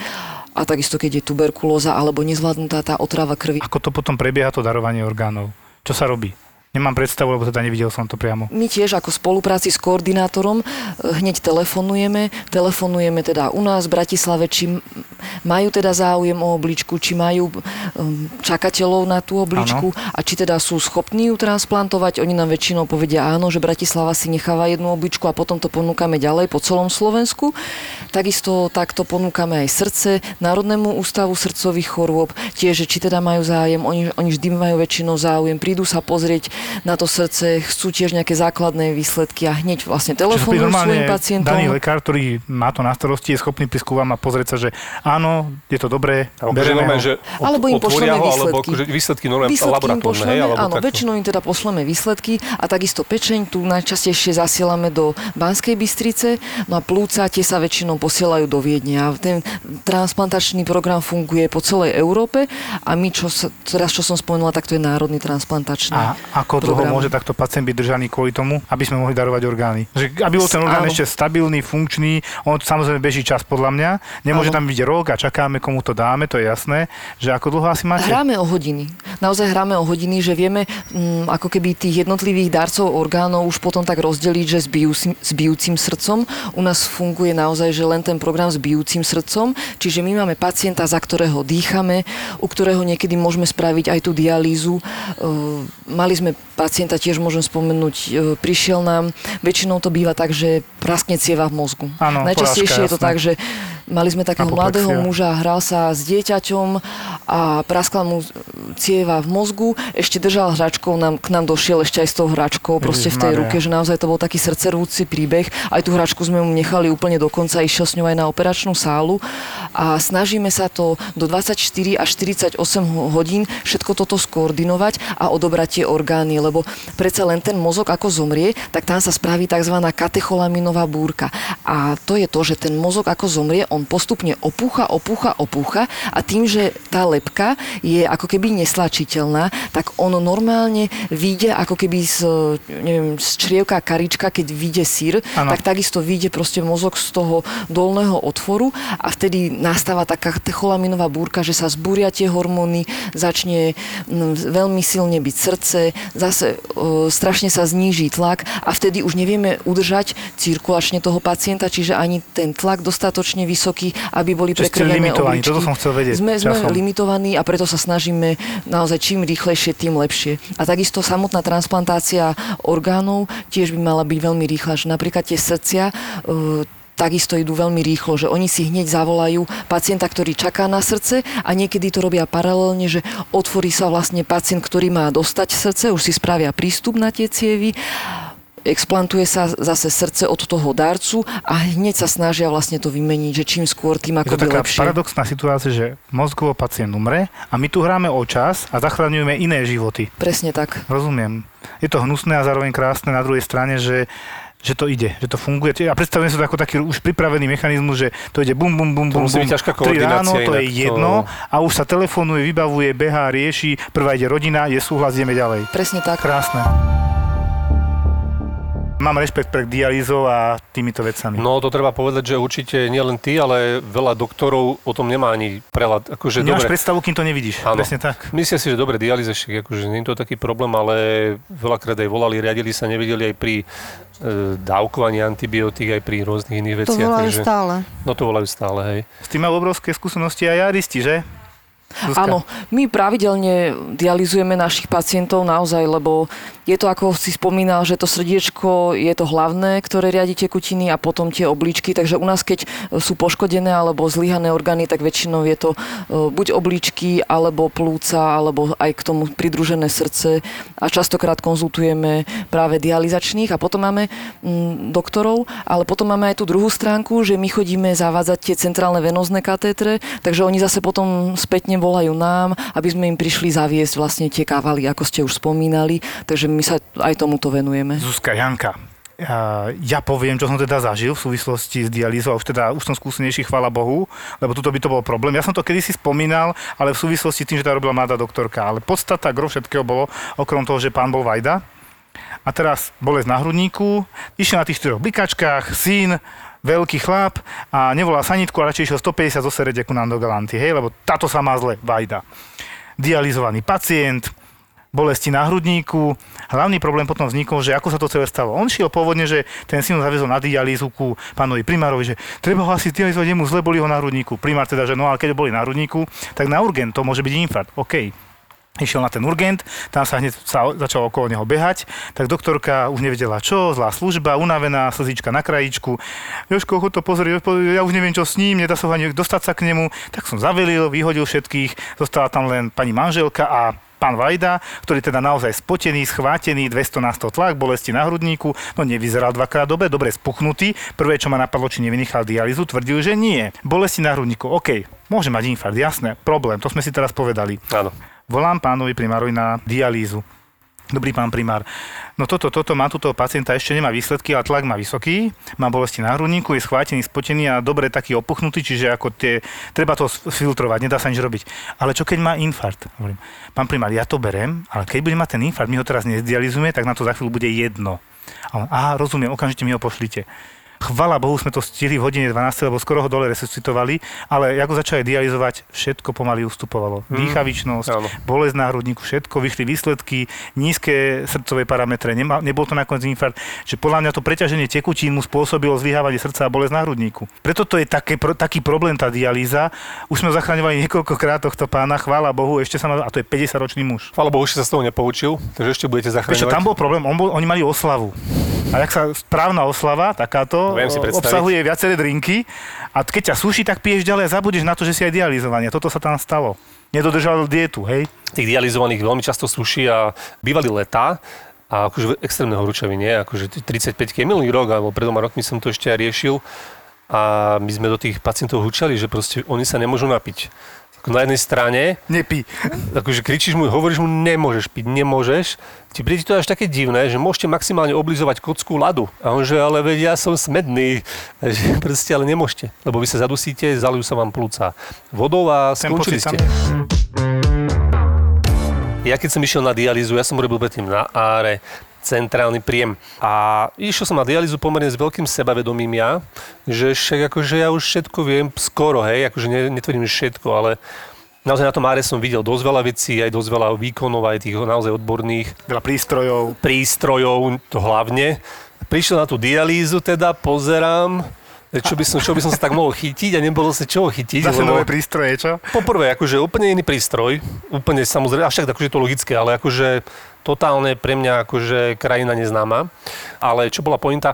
A takisto, keď je tuberkulóza alebo nezvládnutá tá otrava krvi. Ako to potom prebieha to darovanie orgánov? Čo sa robí? Nemám predstavu, lebo teda nevidel som to priamo. My tiež ako spolupráci s koordinátorom hneď telefonujeme. Telefonujeme teda u nás v Bratislave, či majú teda záujem o obličku, či majú čakateľov na tú obličku a či teda sú schopní ju transplantovať. Oni nám väčšinou povedia áno, že Bratislava si necháva jednu obličku a potom to ponúkame ďalej po celom Slovensku. Takisto takto ponúkame aj srdce Národnému ústavu srdcových chorôb. Tiež, či teda majú záujem, oni vždy majú väčšinou záujem, prídu sa pozrieť na to srdce, chcú tiež nejaké základné výsledky a hneď vlastne telefonujú svojim pacientom. Daný lekár, ktorý má to na starosti, je schopný prísť ku vám a pozrieť sa, že áno, je to dobré, bereme ho. Alebo im pošleme výsledky. Alebo výsledky normálne laboratórne. Áno, väčšinou im teda pošleme výsledky a takisto pečeň tu najčastejšie zasielame do Banskej Bystrice, no a plúca tie sa väčšinou posielajú do Viedne. A ten transplantačný program funguje po celej Európe a my, čo som spomínala, tak to je národný transplantačný Ako dlho môže takto pacient byť držaný kvôli tomu, aby sme mohli darovať orgány? Že aby bol ten orgán ešte stabilný, funkčný, on samozrejme beží čas podľa mňa, nemôže tam byť rok a čakáme, komu to dáme, to je jasné, že ako dlho asi máte? Hráme o hodiny. Naozaj hráme o hodiny, že vieme ako keby tých jednotlivých darcov orgánov už potom tak rozdeliť, že s bijúcim srdcom. U nás funguje naozaj, že len ten program s bijúcim srdcom, čiže my máme pacienta, za ktorého dýchame, u ktorého niekedy môžeme spraviť aj tú dialýzu. Mali sme pacienta, tiež môžem spomenúť, prišiel nám, väčšinou to býva tak, že praskne cieva v mozgu. Áno, najčastejšie je to tak, že mali sme takého mladého muža, hral sa s dieťaťom a praskla mu cieva v mozgu, ešte držal hračkou, k nám došiel ešte aj s tou hračkou, proste v tej ruke, že naozaj to bol taký srdcervúci príbeh. Aj tú hračku sme mu nechali úplne do konca, išiel s ňou aj na operačnú sálu a snažíme sa to do 24 až 48 hodín všetko toto skoordinovať a odobrať tie orgány, lebo predsa len ten mozog ako zomrie, tak tam sa spraví tzv. Katecholaminová búrka. A to je to, že ten mozog ako zomrie, on on postupne opúcha a tým, že tá lepka je ako keby nestlačiteľná, tak on normálne vyjde ako keby z črievka karička, keď vyjde syr, tak takisto vyjde proste mozog z toho dolného otvoru a vtedy nastáva taká cholaminová búrka, že sa zbúria tie hormóny, začne veľmi silne byť srdce, zase strašne sa zníži tlak a vtedy už nevieme udržať cirkulačne toho pacienta, čiže ani ten tlak dostatočne vysoký, aby boli prekrvené obličky. Toto som chcel vedieť. Sme limitovaní a preto sa snažíme naozaj čím rýchlejšie, tým lepšie. A takisto samotná transplantácia orgánov tiež by mala byť veľmi rýchla, že napríklad tie srdcia takisto idú veľmi rýchlo, že oni si hneď zavolajú pacienta, ktorý čaká na srdce a niekedy to robia paralelne, že otvorí sa vlastne pacient, ktorý má dostať srdce, už si spravia prístup na tie cievy, explantuje sa zase srdce od toho darcu a hneď sa snažia vlastne to vymeniť, že čím skôr, tým ako by lepšie. Je to taká paradoxná situácia, že mozgovo pacient umre a my tu hráme o čas a zachraňujeme iné životy. Presne tak. Rozumiem. Je to hnusné a zároveň krásne na druhej strane, že to ide, že to funguje. A predstavujem sa to ako taký už pripravený mechanizmus, že to ide bum, bum, bum, bum, bum. To musí byť ťažká koordinácia. 3 ráno, to je jedno a už sa telefonuje, vybavuje, behá, rieši, prvá ide rodina, je súhlas, ideme ďalej. Presne tak. Krásne. Mám rešpekt pre dialýzou a týmito vecami. No, to treba povedať, že určite nielen ty, ale veľa doktorov o tom nemá ani prehľad. Akože, nemáš predstavu, kým to nevidíš. Áno. Presne tak. Myslím si, že dobre, dialýza, akože nie je to taký problém, ale veľakrát aj volali, riadili sa, nevideli aj pri dávkovaní antibiotík, aj pri rôznych iných veciach. To volajú stále. No, to volajú stále, hej. S tým mal obrovské skúsenosti aj aristi, že? Zuzka. Áno, my pravidelne dializujeme našich pacientov naozaj, lebo je to, ako si spomínal, že to srdiečko je to hlavné, ktoré riadi tekutiny a potom tie obličky, takže u nás, keď sú poškodené alebo zlyhané orgány, tak väčšinou je to buď obličky, alebo plúca, alebo aj k tomu pridružené srdce a častokrát konzultujeme práve dializačných a potom máme doktorov, ale potom máme aj tú druhú stránku, že my chodíme zavádzať tie centrálne venózne katétre, takže oni zase potom spätne volajú nám, aby sme im prišli zaviesť vlastne tie kávaly, ako ste už spomínali. Takže my sa aj tomuto venujeme. Zuzka, Janka, ja poviem, čo som teda zažil v súvislosti s dialýzou. Už som skúsenejší, chvála Bohu, lebo tuto by to bol problém. Ja som to kedysi spomínal, ale v súvislosti s tým, že tá robila mladá doktorka. Ale podstata gro všetkého bolo, okrem toho, že pán bol vajda. A teraz bolesť na hrudníku, išiel na tých 4 blikačkách, syn, veľký chlap a nevolal sanitku a radšej išiel 150 zo Serede ku nám do Galanty, hej, lebo táto sa má zle, vajda. Dializovaný pacient, bolesti na hrudníku. Hlavný problém potom vznikol, že ako sa to celé stalo. On šiel pôvodne, že ten syn ho zaviezol na dialýzu ku pánovi primárovi, že treba ho asi dializovať, jemu zle boli ho na hrudníku. Primár teda, že no ale keď boli na hrudníku, tak na urgent to môže byť infarkt, OK. Išiel na ten urgent, tam sa hneď začalo okolo neho behať, tak doktorka už nevedela čo, zlá služba, unavená, slzička na krajičku. Jožko, chod to pozrieť, ja už neviem čo s ním, nedá sa ho ani dostať sa k nemu, tak som zavelil, vyhodil všetkých, zostala tam len pani manželka a pán vajda, ktorý teda naozaj spotený, schvátený, 200 na 100 tlak, bolesti na hrudníku, no nevyzeral dvakrát dobre spuchnutý. Prvé, čo ma napadlo, či nevynechal dialýzu, tvrdil, že nie. Bolesti na hrudníku, OK, môže mať infarkt, jasné, problém, to sme si teraz povedali. Áno. Volám pánovi primárovi na dialýzu. Dobrý pán primár, no toto má tuto pacienta, ešte nemá výsledky, ale tlak má vysoký, má bolesti na hrudníku, je schvátený, spotený a dobre taký opuchnutý, čiže ako treba to filtrovať, nedá sa nič robiť. Ale čo keď má infarkt? Hovorím, pán primár, ja to berem, ale keď bude mať ten infarkt, my ho teraz nezdializujeme, tak na to za chvíľu bude jedno. A on, aha, rozumiem, okamžite mi ho pošlite. Chvala Bohu, sme to stihli v hodine 12, lebo skoro ho dole resuscitovali, ale ako začali dializovať, všetko pomaly ustupovalo. Dýchavičnosť, bolesť na hrudníku, všetko, vyšli výsledky, nízke srdcové parametre, nebol to nakoniec infarkt, že podľa mňa to preťaženie tekutín mu spôsobilo zlyhávanie srdca a bolesť na hrudníku. Preto to je taký problém tá dialýza. Už sme zachraňovali niekoľkokrát tohto pána, chvala Bohu, ešte sa má, a to je 50-ročný muž. Chvala Bohu, ešte sa z toho nepoučil, takže ešte budete zachraňovať. Tam bol problém, oni mali oslavu. A tak sa správna oslava, takáto, obsahuje viaceré drinky a keď ťa suší, tak piješ ďalej a zabudeš na to, že si aj dializovaný. Toto sa tam stalo. Nedodržal dietu, hej? Tých dializovaných veľmi často suší a bývali letá a akože extrémne horúčavy, nie? Akože 35 minulý rok, alebo pred 2 rokmi som to ešte aj riešil. A my sme do tých pacientov hučali, že proste oni sa nemôžu napiť. Na jednej strane... Nepí. Takže kričíš mu, hovoríš mu, nemôžeš piť, nemôžeš. Ti príde to až také divné, že môžete maximálne oblizovať kocku ľadu. A on že, ale veď, ja som smedný. Proste, ale nemôžete, lebo vy sa zadusíte, zalijú sa vám plúca vodou a skončili ste. Ja keď som išiel na dialýzu, ja som robil predtým na ARE, centrálny príjem. A išiel som na dialýzu pomerne s veľkým sebavedomím ja, že však akože ja už všetko viem skoro, hej, akože netvrdím všetko, ale naozaj na tom ARE som videl dosť veľa vecí, aj dosť veľa výkonov, aj tých naozaj odborných. Veľa prístrojov. Prístrojov, to hlavne. Prišiel na tú dialýzu, teda pozerám, čo by som sa tak mohol chytiť a nebolo sa čoho chytiť. Zase nové prístroje, čo? Poprvé, akože úplne iný prístroj, úplne samozrejme, avšak akože to logické, ale akože totálne pre mňa akože krajina neznáma. Ale čo bola pointa,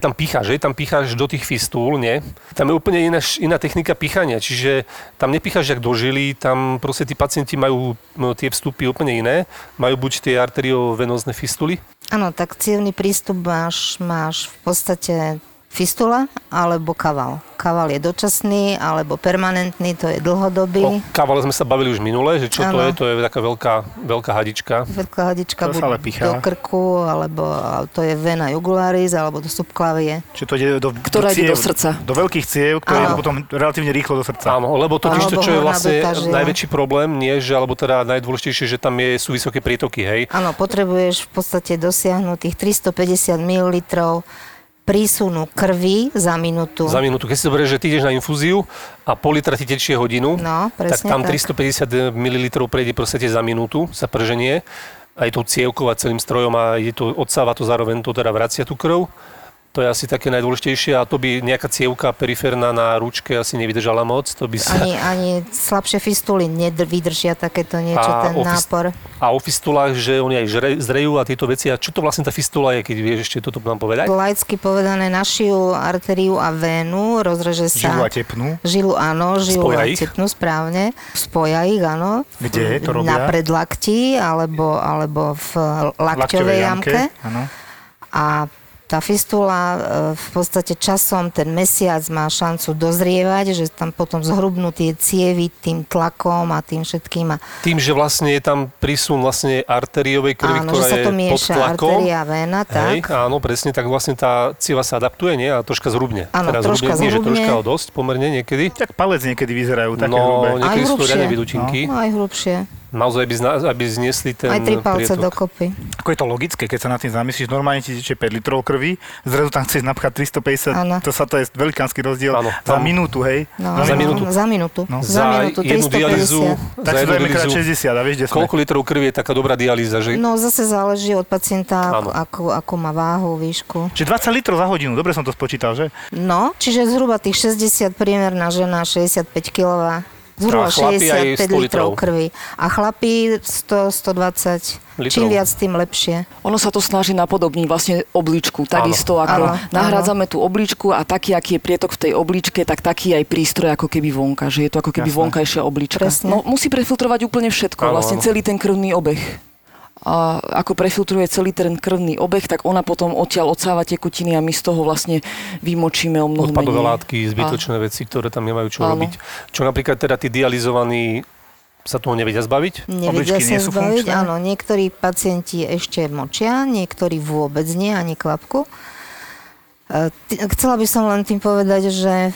tam picháš do tých fistúl, nie? Tam je úplne iná technika pichania, čiže tam nepicháš jak do žily, tam proste tí pacienti majú tie vstupy úplne iné, majú buď tie arteriovenózne fistuly. Áno, tak cievny prístup máš v podstate... Fistula alebo kaval. Kaval je dočasný alebo permanentný, to je dlhodobý. O kavale sme sa bavili už minule, že čo ano. To je taká veľká hadička. Veľká hadička buď do krku, alebo to je vena jugularis, alebo do subklavie. Čiže to ide do srdca. Do veľkých ciev, ktoré idú potom relatívne rýchlo do srdca. Áno, lebo totiž to, čo je vlastne najväčší problém, nie že, alebo teda najdôležitejšie, že tam sú vysoké prítoky, hej? Áno, potrebuješ v podstate dosiahnuť tých 350 ml prísunu krvi za minútu. Za minútu. Keď si dobre, že ty ideš na infúziu a pol litra ti tečie hodinu, no, tak tam 350 ml prejde proste za minútu, sa prženie, aj tou cievkou a celým strojom a je to, odsáva to zároveň, to teda vracia tú krv. To je asi také najdôležitejšie a to by nejaká cievka periférna na ručke asi nevydržala moc. To by sa... Ani slabšie fistuly nevydržia takéto niečo, ten nápor. A o fistulách, že oni aj zrejú a tieto veci. A čo to vlastne tá fistula je, keď vieš ešte toto nám povedať? Laicky povedané na šiju, artériu a vénu, rozreže sa... Žilu a tepnú? Žilu, áno. Žilu a tepnú, správne. Spoja ich, áno. Kde to robia? Na predlakti alebo v lakťovej jamke. Áno. A tá fistula v podstate časom, ten mesiac má šancu dozrievať, že tam potom zhrubnú tie cievy tým tlakom a tým všetkým. Tým, že vlastne je tam prísun vlastne arteriovej krvi, áno, ktorá je pod tlakom. Áno, že sa to mieša arteria a véna, tak. Hej, áno, presne, tak vlastne tá cieva sa adaptuje, nie? A troška zhrubne. Áno, troška zhrubne. Nie, že troška o dosť, pomerne niekedy. Tak palec niekedy vyzerajú také hrubé. No, niekedy sú to riadne vidutinky. No, aj hrubšie. Naozaj, aby zniesli ten prietok. Aj 3 palce dokopy. Ako je to logické, keď sa nad tým zamyslíš, normálne ti tečie 5 litrov krvi, zrazu tam chceš napchať 350, ano. To je veľkánsky rozdiel. Ano, za minútu, hej? No, za minútu. No. Za minútu, 350. Jednu dialýzu, tak si dajme krát 60, a vieš, kde sme. Koľko litrov krvi je taká dobrá dialýza, že? No, zase záleží od pacienta, ako má váhu, výšku. Čiže 20 litrov za hodinu, dobre som to spočítal, že? No, čiže zhruba tých 60, priemerná žena, 65 kilová. Zhruba 65 litrov krvi. A chlapí 100-120 litrov. Čím viac, tým lepšie. Ono sa to snaží napodobniť vlastne obličku. Takisto ako nahrádzame tú obličku a taký, aký je prietok v tej obličke, tak taký aj prístroj ako keby vonka. Že je to ako keby vonkajšia oblička. No, musí prefiltrovať úplne všetko. Ano, vlastne celý ten krvný obeh. A ako prefiltruje celý ten krvný obeh, tak ona potom odtiaľ odsáva tekutiny a my z toho vlastne vymočíme o mnoho menej. Odpadové látky, zbytočné veci, ktoré tam nemajú čo robiť. Čo napríklad teda tí dializovaní sa toho nevedia zbaviť? Obličky nie sú funkčné? Áno, niektorí pacienti ešte močia, niektorí vôbec nie, ani kvapku. Chcela by som len tým povedať, že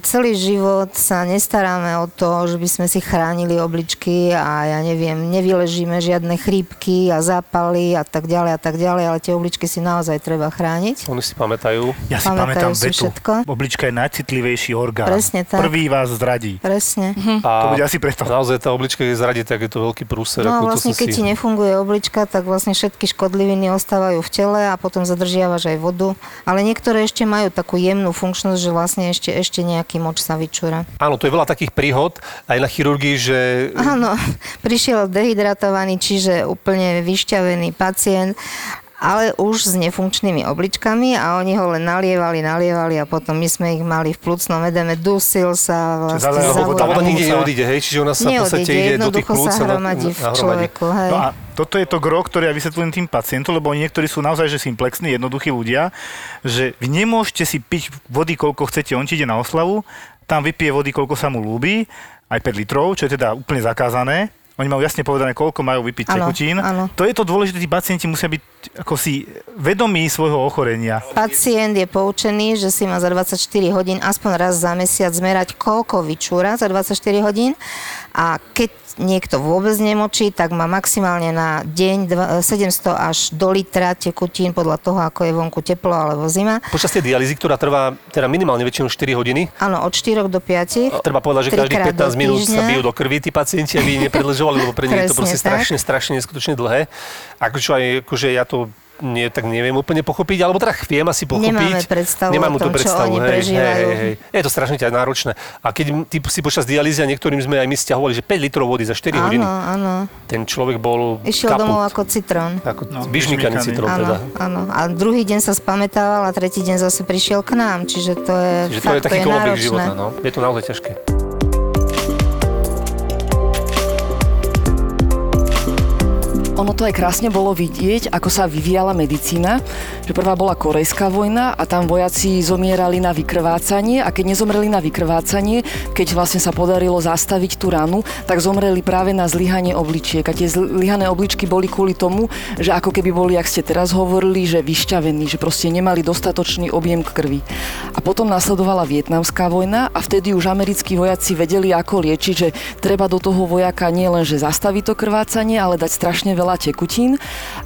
celý život sa nestaráme o to, že by sme si chránili obličky a ja neviem, nevyležíme žiadne chrípky a zápaly a tak ďalej, ale tie obličky si naozaj treba chrániť. Oni si pamätajú. Ja si pamätám vetu. Všetko. Oblička je najcitlivejší orgán. Presne tak. Prvý vás zradí. Presne. To bude asi preto. Naozaj tá oblička je zradí, tak je to veľký prúser. No vlastne keď ti nefunguje oblička, tak vlastne všetky škodliviny ostávajú v tele a potom zadržiavaš aj vodu, ale ktoré ešte majú takú jemnú funkčnosť, že vlastne ešte nejaký moč sa vyčúra. Áno, to je veľa takých príhod, aj na chirurgii, že... Áno, prišiel dehydratovaný, čiže úplne vyšťavený pacient ale už s nefunkčnými obličkami a oni ho len nalievali a potom my sme ich mali v plúcnom edeme, dusil sa vlastne. Tá voda nikde neodíde, hej? Čiže ona sa v podstate ide do tých plúc. Sa hromadí v človeku, hej. No a toto je to gro, ktoré ja vysvetlím tým pacientom, lebo niektorí sú naozaj že simplexní, jednoduchí ľudia, že vy nemôžete si piť vody, koľko chcete, on ti ide na oslavu, tam vypije vody, koľko sa mu ľúbi, aj 5 litrov, čo je teda úplne zakázané. Oni majú jasne povedané, koľko majú vypiť tekutín. To je to dôležité, tí pacienti musia byť ako si vedomí svojho ochorenia. Pacient je poučený, že si má za 24 hodín aspoň raz za mesiac zmerať, koľko vyčúra za 24 hodín. A keď niekto vôbec nemočí, tak má maximálne na deň 700 až do litra tekutín podľa toho, ako je vonku teplo alebo zima. Počas tej dialýzy, ktorá trvá teda minimálne väčšinou 4 hodiny? Áno, od 4 do 5. Treba povedať, že každých 15 minút sa bijú do krvi tí pacienti, aby nepredlžovali, lebo pre nich je to proste strašne neskutočne dlhé. Akože ja to tak neviem úplne pochopiť, alebo teda viem asi pochopiť. Nemáme predstavu o tom, čo oni prežívajú. Je to strašne náročné. A keď si počas dialýzy, niektorým sme aj my sťahovali, že 5 litrov vody za 4 hodiny. Áno. Ten človek bol kaput. Išiel domov ako citrón. Ako vyžmykaný citrón teda. Áno. A druhý deň sa spamätával a tretí deň zase prišiel k nám. Čiže to je náročné. Čiže to je taký kolobek života, no. Je to naozaj ťažké. Ono to aj krásne bolo vidieť, ako sa vyvíjala medicína, že prvá bola korejská vojna a tam vojaci zomierali na vykrvácanie a keď nezomreli na vykrvácanie, keď vlastne sa podarilo zastaviť tú ranu, tak zomreli práve na zlyhanie obličiek a tie zlyhané obličky boli kvôli tomu, že ako keby boli, jak ste teraz hovorili, že vyšťavení, že proste nemali dostatočný objem krvi. A potom nasledovala vietnamská vojna a vtedy už americkí vojaci vedeli, ako liečiť, že treba do toho vojaka nielen, že zastaviť to krvácanie, ale dať strašne veľa tekutín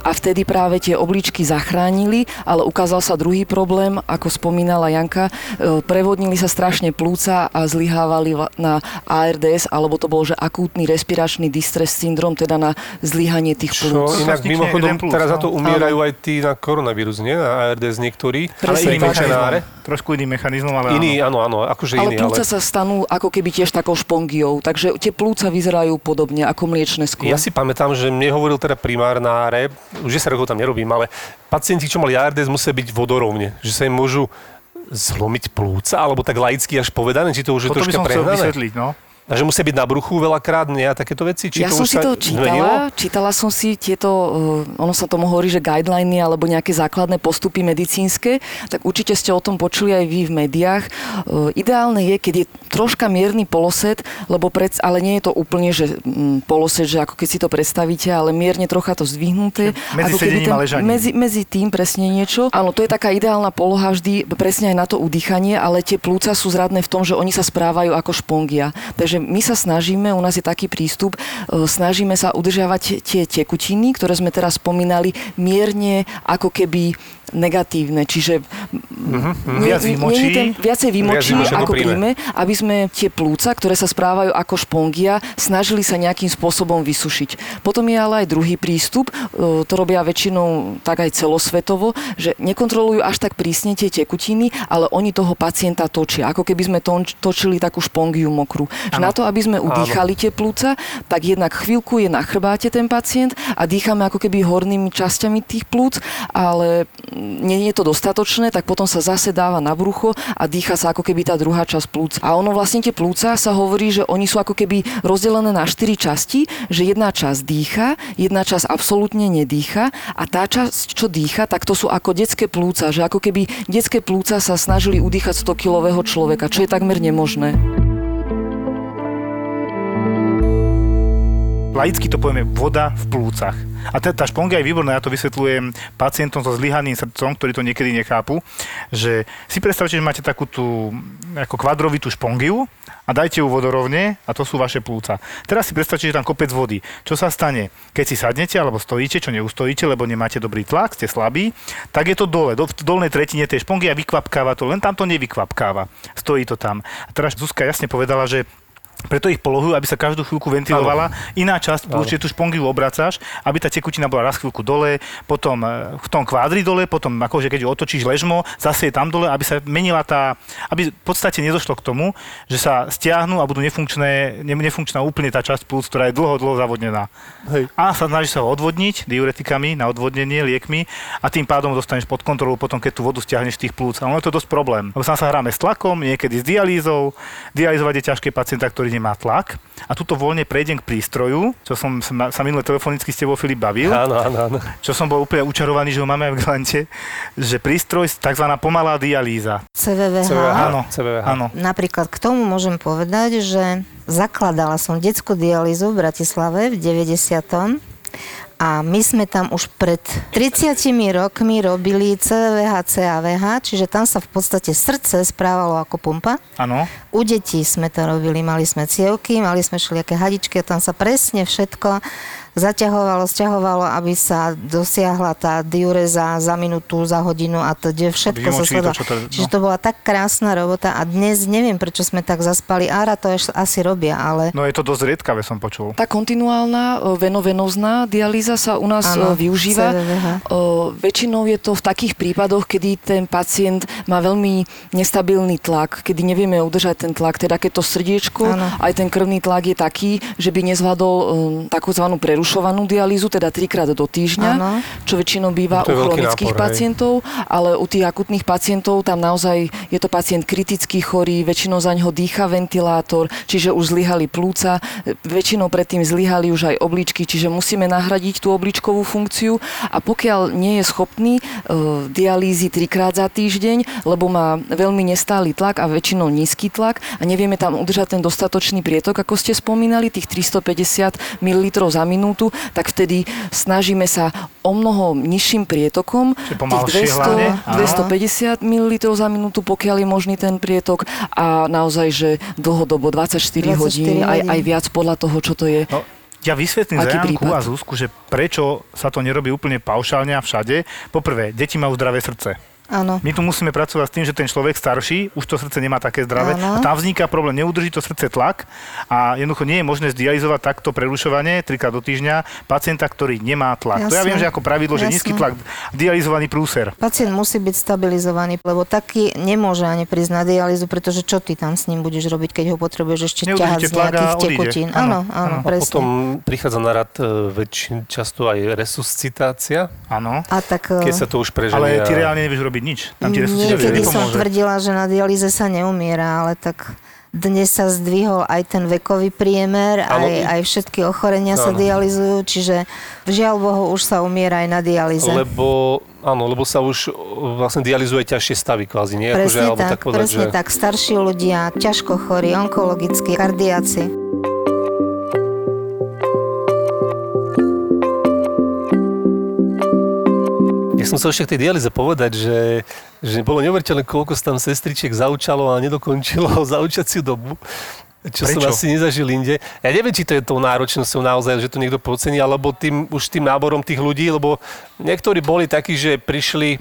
a vtedy práve tie obličky zachránili, ale ukázal sa druhý problém, ako spomínala Janka, prevodnili sa strašne plúca a zlyhávali na ARDS, alebo to bol, že akútny respiračný distress syndrom, teda na zlyhanie tých plúc. Čo inak mimochodom teraz za to umierajú aj tí na koronavírus, nie? Na ARDS niektorí. Trošku iný mechanizmus, ale iný, áno, akože iný. Ale plúca sa stanú ako keby tiež takou špongiou, takže tie plúca vyzerajú podobne ako mliečne sklo. Ja si pamätám, že mne hovoril teda primár na ARE, už 10 rokov tam nerobím, ale pacienti, čo mali ARDS, musia byť vodorovne, že sa im môžu zlomiť plúca, alebo tak laicky až povedané, či to už je troška prehnané. Toto by som chcel vysvetliť, no. Takže musia byť na bruchu veľakrát, nie? A takéto veci? Či ja to som už si to čítala. Čítala som si tieto, ono sa tomu hovorí, že guideliny alebo nejaké základné postupy medicínske. Tak určite ste o tom počuli aj vy v médiách. Ideálne je, keď je troška mierny poloset, lebo ale nie je to úplne, že poloset, že ako keď si to predstavíte, ale mierne trocha to zdvihnuté. Medzi sedením a ležaním. Medzi tým presne niečo. Áno, to je taká ideálna poloha vždy, presne aj na to udýchanie, ale tie plúca sú zradné v tom, že oni sa správajú ako špongia. Takže my sa snažíme, u nás je taký prístup, snažíme sa udržiavať tie tekutiny, ktoré sme teraz spomínali, mierne ako keby negatívne, čiže viacej vymočí, ako príjme, aby sme tie plúca, ktoré sa správajú ako špongia, snažili sa nejakým spôsobom vysušiť. Potom je ale aj druhý prístup, to robia väčšinou tak aj celosvetovo, že nekontrolujú až tak prísne tie tekutiny, ale oni toho pacienta točia, ako keby sme točili takú špongiu mokrú. Na to, aby sme udýchali tie plúca, tak jednak chvíľku je na chrbáte ten pacient a dýchame ako keby hornými časťami tých plúc, ale nie je to dostatočné, tak potom sa zase dáva na brucho a dýcha sa ako keby tá druhá časť plúc. A ono vlastne tie plúca sa hovorí, že oni sú ako keby rozdelené na 4 časti, že jedna časť dýcha, jedna časť absolútne nedýcha a tá časť, čo dýcha, tak to sú ako detské plúca, že ako keby detské plúca sa snažili udýchať 100-kilového človeka, čo je takmer nemožné. Laicky to povieme voda v plúcach. A tá špongia je výborná, ja to vysvetľujem pacientom so zlyhaným srdcom, ktorí to niekedy nechápu, že si predstavte, že máte takú tú ako kvadrovitú špongiu a dajte ju vodorovne a to sú vaše plúca. Teraz si predstavte, že tam kopec vody. Čo sa stane? Keď si sadnete alebo stojíte, čo neustojíte, lebo nemáte dobrý tlak, ste slabí, tak je to dole, v dolnej tretine tej špongy a vykvapkáva to, len tam to nevykvapkáva. Stojí to tam. A teraz Zuzka jasne povedala, že Preto ich polohujú, aby sa každú chvíľku ventilovala. Ano. Iná časť, určite tú špongilu obracáš, aby tá tekutina bola raz chvíľku dole, potom v tom kvádri dole, potom akože keď ju otočíš ležmo, zase je tam dole, aby sa menila tá, aby v podstate nedošlo k tomu, že sa stiahnu a budú nefunkčná úplne tá časť plúc, ktorá je dlho zavodnená. Hej. A snaží sa ho odvodniť diuretikami na odvodnenie, liekmi a tým pádom dostaneš pod kontrolu potom, keď tú vodu stiahneš z tých plúc. A ono je to dosť problém. Lebo sa hráme s tlakom, niekedy s dialýzou. Dialýzovať je ťažké pacienta, ktorý nemá tlak. A tuto voľne prejdem k prístroju, čo som sa minule telefonicky s tebou, Filip, bavil. Áno. Čo som bol úplne učarovaný, že ho máme aj v Galante, že prístroj, takzvaná pomalá dialýza. CVVH. Áno. Napríklad k tomu môžem povedať, že zakladala som detskú dialýzu v Bratislave v 90. A my sme tam už pred 30 rokmi robili CVVH, CAVH, čiže tam sa v podstate srdce správalo ako pumpa. Áno. U detí sme to robili, mali sme cievky, mali sme všelijaké hadičky a tam sa presne všetko zaťahovalo, sťahovalo, aby sa dosiahla tá diureza za minútu, za hodinu a teda všetko sa sledalo. Čiže to bola tak krásna robota a dnes neviem, prečo sme tak zaspali. ARA to asi robia, ale... No je to dosť riedkavé, som počul. Tá kontinuálna venovenózna dialýza sa u nás využíva. Väčšinou je to v takých prípadoch, kedy ten pacient má veľmi nestabilný tlak, kedy nevieme udržať ten tlak, teda keď to srdiečko, aj ten krvný tlak je taký, že by nezvládol takzvanú prerušovanú dialýzu, teda 3-krát do týždňa, čo väčšinou býva u chronických pacientov, ale u tých akutných pacientov tam naozaj je to pacient kriticky chorý, väčšinou za ňoho dýcha ventilátor, čiže už zlyhali plúca, väčšinou predtým zlyhali už aj obličky, čiže musíme nahradiť tú obličkovú funkciu a pokiaľ nie je schopný dialýzy 3-krát za týždeň, lebo má veľmi nestály tlak a väčšinou nízky tlak a nevieme tam udržať ten dostatočný prietok, ako ste spomínali, tých 350 ml za minútu, tak vtedy snažíme sa o mnoho nižším prietokom, tých 200-250 ml za minútu, pokiaľ je možný ten prietok a naozaj, že dlhodobo, 24 hodín, aj viac podľa toho, čo to je. No. Ja vysvetlím za Janku a Zuzku, že prečo sa to nerobí úplne paušálne a všade. Poprvé, deti majú zdravé srdce. Áno. My tu musíme pracovať s tým, že ten človek starší už to srdce nemá také zdravé. Áno. A tam vzniká problém, neudrží to srdce tlak a jednoducho nie je možné zdializovať takto prerušovanie 3-krát do týždňa pacienta, ktorý nemá tlak. Jasne. To ja viem, že ako pravidlo, že nízky tlak, dializovaný prúser. Pacient musí byť stabilizovaný, lebo taký nemôže ani prísť na dialýzu, pretože čo ty tam s ním budeš robiť, keď ho potrebuješ ešte ťahať z nejakých tekutín. Áno, presne. Potom prichádza na rad často aj resuscitácia. Áno. A tak keď sa to už prežije. Ale ty reálne nevieš robiť nič. Tam tie resuscitácie nepomôžu. Niekedy som tvrdila, že na dialýze sa neumiera, ale tak dnes sa zdvihol aj ten vekový priemer, aj všetky ochorenia sa dializujú, čiže žiaľ Bohu už sa umiera aj na dialýze. Lebo sa už vlastne dializuje ťažšie stavy kvázi, nie? Presne tak. Starší ľudia, ťažko chorí, onkologicky, kardiaci. Ja som sa ešte k tej dialýze povedať, že bolo neuveriteľné, koľko sa tam sestričiek zaučalo a nedokončilo zaučiaciu dobu. Čo som asi nezažil inde. Ja neviem, či to je tou náročnosťou naozaj, že to niekto podcení, alebo tým náborom tých ľudí, lebo niektorí boli takí, že prišli...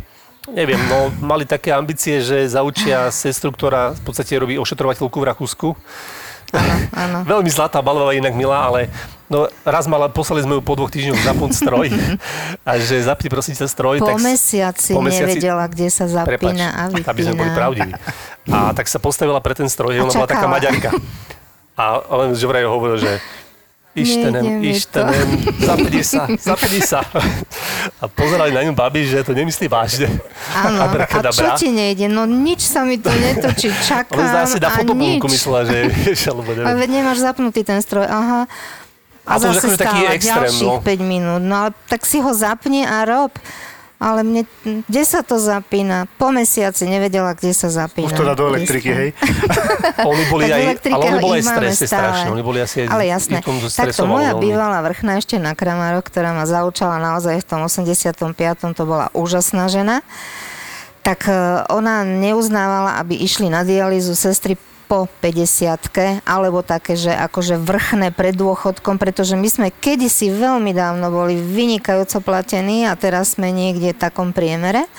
Neviem, mali také ambície, že zaučia sestru, ktorá v podstate robí ošetrovateľku v Rakúsku. Áno. Veľmi zlatá balová, inak milá, ale raz poslali sme ju po 2 týždňoch zapnúť stroj. A že zapni, prosím ťa, stroj. Po mesiaci nevedela, kde sa zapína a vypína. Aby sme boli pravdiví. A tak sa postavila pre ten stroj, ona bola taká Maďarka. A len z Žovrajo hovoril, že Ištenem, zapni sa. A pozerali na ňu babi, že to nemyslí vážne. Áno, a čo ti nejde? No nič sa mi to netočí, čakám a nič. Ale na fotobunku myslela, že vieš, alebo neviem. Ale nemáš zapnutý ten stroj, aha. A zase stále ďalších 5 minút. No ale tak si ho zapni a rob. Ale mne, kde sa to zapína? Po mesiaci nevedela, kde sa zapína. Už to dá do elektriky, hej? Oni boli aj, ale oni boli aj stresy strašne. Oni boli asi aj, ale jasné. Takto moja bývalá vrchná ešte na Kramaroch, ktorá ma zaučala naozaj v tom 85. To bola úžasná žena. Tak ona neuznávala, aby išli na dialýzu sestry po 50-ke, alebo také, že akože vrchné pred dôchodkom, pretože my sme kedysi veľmi dávno boli vynikajúco platení a teraz sme niekde v takom priemere.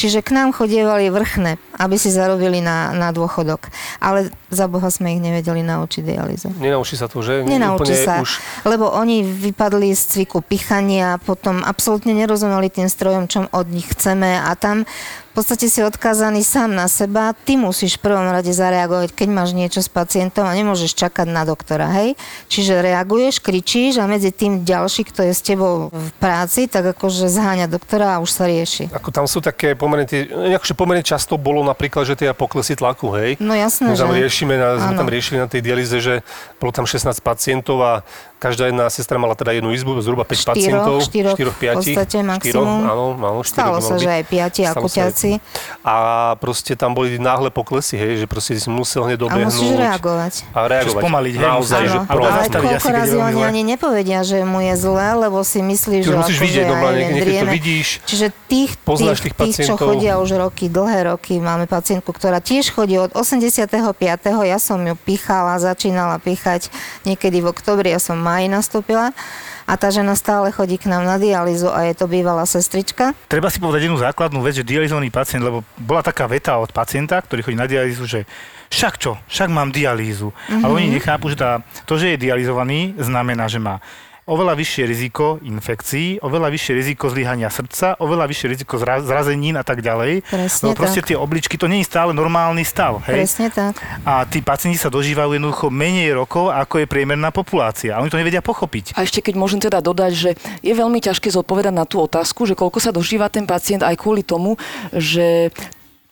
Čiže k nám chodievali vrchné, aby si zarobili na dôchodok. Ale za Boha sme ich nevedeli naučiť dialýze. Nenaučí sa to, že? Nenaučí sa, už... lebo oni vypadli z cviku pichania, potom absolútne nerozumeli tým strojom, čo od nich chceme a tam v podstate si odkázaný sám na seba, ty musíš v prvom rade zareagovať, keď máš niečo s pacientom a nemôžeš čakať na doktora, hej? Čiže reaguješ, kričíš a medzi tým ďalší, kto je s tebou v práci, tak akože zháňa doktora a už sa rieši. Ako tam sú také pomerne často bolo napríklad, že tie poklesy tlaku, hej? No jasné, že. Sme tam riešili na tej dialýze, že bolo tam 16 pacientov a každá jedna sestra mala teda jednu izbu, zhruba 5 pacientov. 4, 5. Stalo sa, že aj 5 ako ťaci. A proste tam boli náhle poklesy, hej, že proste si musel hneď dobehnúť. A musíš reagovať. Musíš pomaliť, hej. Naozaj, že koľko razy oni ani nepovedia, že mu je zle, lebo si myslí, že musíš vidieť, dobrá, niekedy to vidíš. Čiže tých, čo chodia už roky, dlhé roky, máme pacientku, ktorá tiež chodí od 85. Ja som ju pichala, začínala pichať niekedy v oktobri, ja som máji nastúpila. A tá žena stále chodí k nám na dialýzu a je to bývalá sestrička. Treba si povedať jednu základnú vec, že dialýzovaný pacient, lebo bola taká veta od pacienta, ktorý chodí na dialýzu, že však mám dialýzu. Mm-hmm. Ale oni nechápu, že že je dialýzovaný, znamená, že má oveľa vyššie riziko infekcií, oveľa vyššie riziko zlyhania srdca, oveľa vyššie riziko zrazenín a tak ďalej. Presne tak. Proste tie obličky, to nie je stále normálny stav, hej? Presne tak. A tí pacienti sa dožívajú jednoducho menej rokov, ako je priemerná populácia. A oni to nevedia pochopiť. A ešte keď môžem teda dodať, že je veľmi ťažké zodpovedať na tú otázku, že koľko sa dožíva ten pacient aj kvôli tomu, že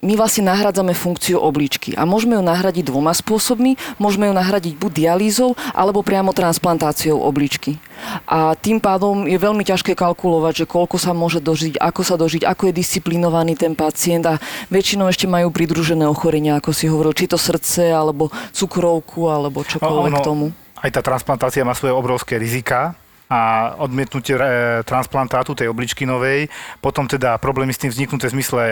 my vlastne nahradzame funkciu obličky a môžeme ju nahradiť dvoma spôsobmi. Môžeme ju nahradiť buď dialýzou, alebo priamo transplantáciou obličky. A tým pádom je veľmi ťažké kalkulovať, že koľko sa môže dožiť, ako sa dožiť, ako je disciplinovaný ten pacient a väčšinou ešte majú pridružené ochorenia, ako si hovoril, či to srdce, alebo cukrovku, alebo čokoľvek k tomu. Aj tá transplantácia má svoje obrovské riziká. A odmietnutie transplantátu tej obličky novej, potom teda problémy s tým vzniknuté v zmysle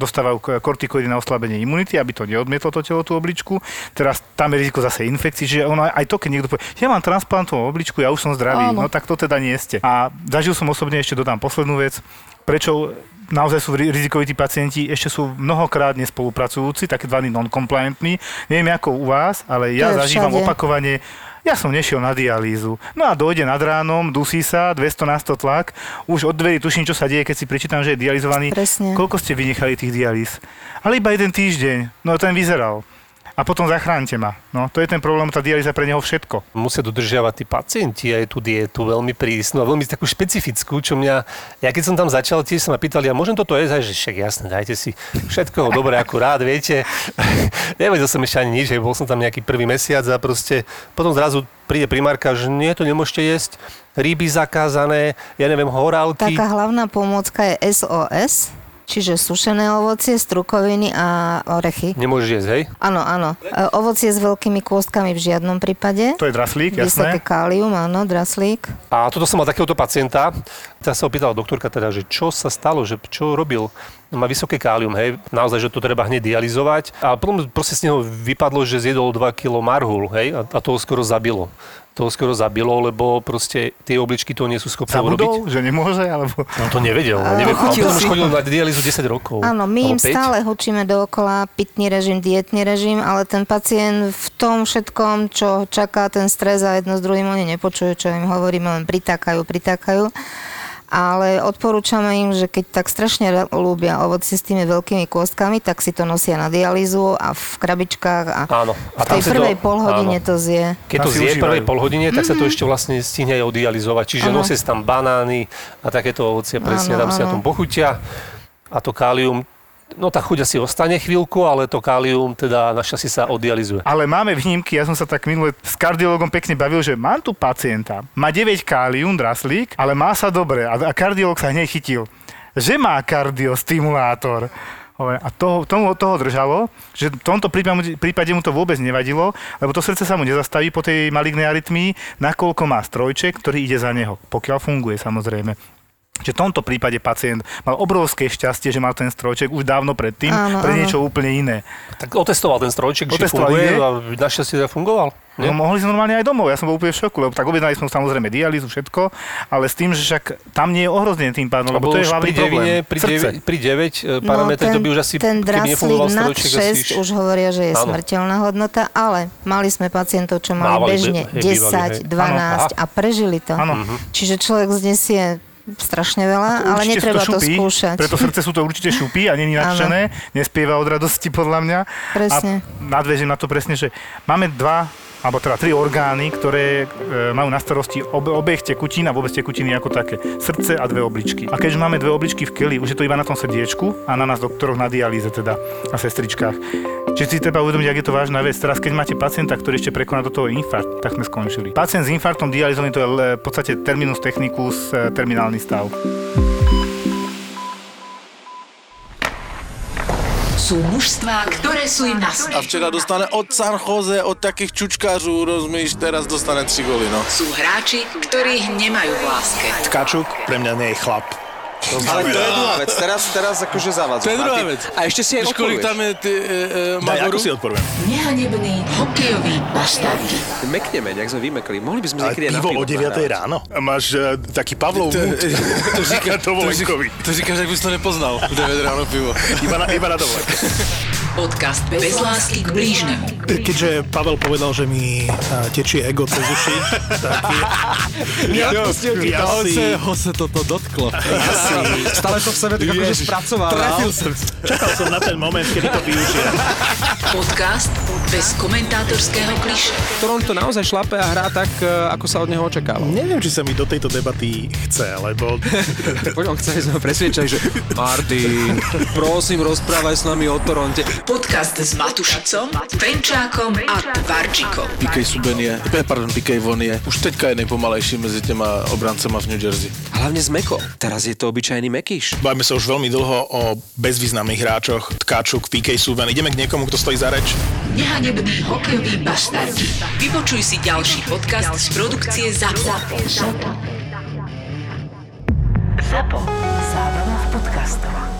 dostávajú kortikoidy na oslabenie imunity, aby to neodmietlo to telo tú obličku. Teraz tam je riziko zase infekcií, čiže ono aj to, keď niekto povie, ja mám transplantovú obličku, ja už som zdravý, áno. No tak to teda nie ste. A zažil som osobne, ešte dodám poslednú vec, prečo naozaj sú rizikoví tí pacienti, ešte sú mnohokrát nespolupracujúci, také takzvaní non-compliantní. Neviem ako u vás, ale ja zažívam opakovane. Ja som nešiel na dialýzu. No a dojde nad ránom, dusí sa, 200 na 100 tlak. Už od dverí tuším, čo sa deje, keď si prečítam, že je dializovaný. Presne. Koľko ste vynechali tých dialýz? Ale iba jeden týždeň. No ten vyzeral. A potom zachránte ma. No, to je ten problém, tá dialýza pre neho všetko. Musia dodržiavať tí pacienti aj tú dietu veľmi prísnu a veľmi takú špecifickú, čo mňa... Ja keď som tam začal, tiež sa ma pýtali, ja môžem toto jesť? Že však jasné, dajte si všetko dobre, akurát, viete. Nevedel som ešte ani nič, že bol som tam nejaký prvý mesiac a proste potom zrazu príde primárka, že nie, to nemôžete jesť, ryby zakázané, ja neviem, horálky. Taká hlavná pomôcka je SOS. Čiže sušené ovocie, strukoviny a orechy. Nemôžeš jesť, hej? Áno. Ovocie s veľkými kôstkami v žiadnom prípade. To je draslík, jasné. Vysoké kálium, áno, draslík. A toto som mal takéhoto pacienta. Teraz sa opýtala doktorka teda, že čo sa stalo, že čo robil. Má vysoké kálium, hej, naozaj, že to treba hneď dializovať. A potom proste z neho vypadlo, že zjedol 2 kg marhul, hej, a to ho skoro zabilo. Lebo proste tie obličky to nie sú schopné urobiť. Zabudol, že nemôže, alebo... No to nevedel. A potom už chodil na dialýzu 10 rokov. Áno, my im stále hučíme dookola pitný režim, dietný režim, ale ten pacient v tom všetkom, čo čaká ten stres a jedno s druhým, oni nepočujú, čo im hovoríme, len pritákajú. Ale odporúčame im, že keď tak strašne ľúbia ovoci s tými veľkými kôstkami, tak si to nosia na dialýzu a v krabičkách a v tej prvej polhodine to zje. Keď to zje v prvej polhodine, tak sa to ešte vlastne stihne aj odializovať. Čiže nosia si tam banány a takéto ovocie presne tam si na tom pochutia a to kálium. No tá chuť asi ostane chvíľku, ale to kálium teda našťastie sa odializuje. Ale máme výnimky, ja som sa tak minule s kardiologom pekne bavil, že mám tu pacienta, má 9 kálium, draslík, ale má sa dobre a kardiolog sa hneď chytil, že má kardiostimulátor. A toho držalo, že v tomto prípade mu to vôbec nevadilo, lebo to srdce sa mu nezastaví po tej malignej arytmii, nakoľko má strojček, ktorý ide za neho, pokiaľ funguje samozrejme. Čiže v tomto prípade pacient mal obrovské šťastie, že mal ten strojček už dávno predtým pre niečo úplne iné. Tak otestoval ten strojček, že funguje a našťastie zafungoval. No, mohli sme normálne aj domov, ja som bol úplne v šoku, lebo tak objednali sme samozrejme dialýzu, všetko, ale s tým, že však tam nie je ohrozený tým pádom, lebo to je hlavný problém. Pri 9 parametre to by už asi, ten keby nefungoval strojček, asi... už hovoria, že je smrteľná hodnota, ale mali sme pacientov, čo mali bežne 10, 12 a prežili to. Čiže človek znesie strašne veľa, ale netreba to skúšať. Preto srdce sú to určite šupy a není nadšené, nespieva od radosti podľa mňa. Presne. A nadväžem na to presne, že máme tri orgány, ktoré majú na starosti obeh tekutín a vôbec tekutiny ako také. Srdce a dve obličky. A keďže máme dve obličky v keli, už je to iba na tom srdiečku a na nás doktoroch na dialýze teda, na sestričkách. Čiže si treba uvedomiť, ak je to vážna vec. Teraz, keď máte pacienta, ktorý ešte prekoná do toho infarkt, tak sme skončili. Pacient s infarktom dialýzovým, to je v podstate terminus technicus, terminálny stav. Sú mužstvá, ktoré sú im nás. A včera dostane od San Jose, od takých čučkářů, rozumíš, teraz dostane 3 góly, no. Sú hráči, ktorých nemajú v láske. Tkačuk pre mňa nie je chlap. Ale to je druhá vec, teraz akože zavadzuje. To je druhá vec. A ešte si aj odporuješ. Tam je Magoru? Daj, si odporujem. Nehanebný hokejový baštárky. Mekneme, nejak sme vymekli. Mohli by sme niekedy aj na pivo. Ale pivo o 9 ráno? Máš taký Pavlov múd. To říká Dovolenkovi. To říkáš, ak by si to nepoznal. 9 ráno pivo. Iba na dovolenku. Podcast bez lásky k blížnemu. Keďže Pavel povedal, že mi tečie ego cez uši, tak ho sa toto dotklo. Stále to v sebe tak akože spracoval. Trafil som. Čakal som na ten moment, kedy to využijem. Podcast bez komentátorského kliše. Ktorom to naozaj šlape a hrá tak, ako sa od neho očakáva. Neviem, či sa mi do tejto debaty chce, lebo... Poďme, chceli sme ho presviečať, že Martin, prosím, rozprávaj s nami o Toronte. Podcast s Matušicom, Penčákom a Tvarčíkom. Pikej von je už teďka je najpomalejší mezi těma obrancema v New Jersey. Hlavne s Mekom. Teraz je to obyčajný Mekíš. Bavíme sa už veľmi dlho o bezvýznamných hráčoch. Tkáčuk, Pikej Subban. Ideme k niekomu, kto stojí za reč. Nehanebný hokejový baštardi. Vypočuj si ďalší podcast z produkcie ZAPO. Zábrná v podcastovách.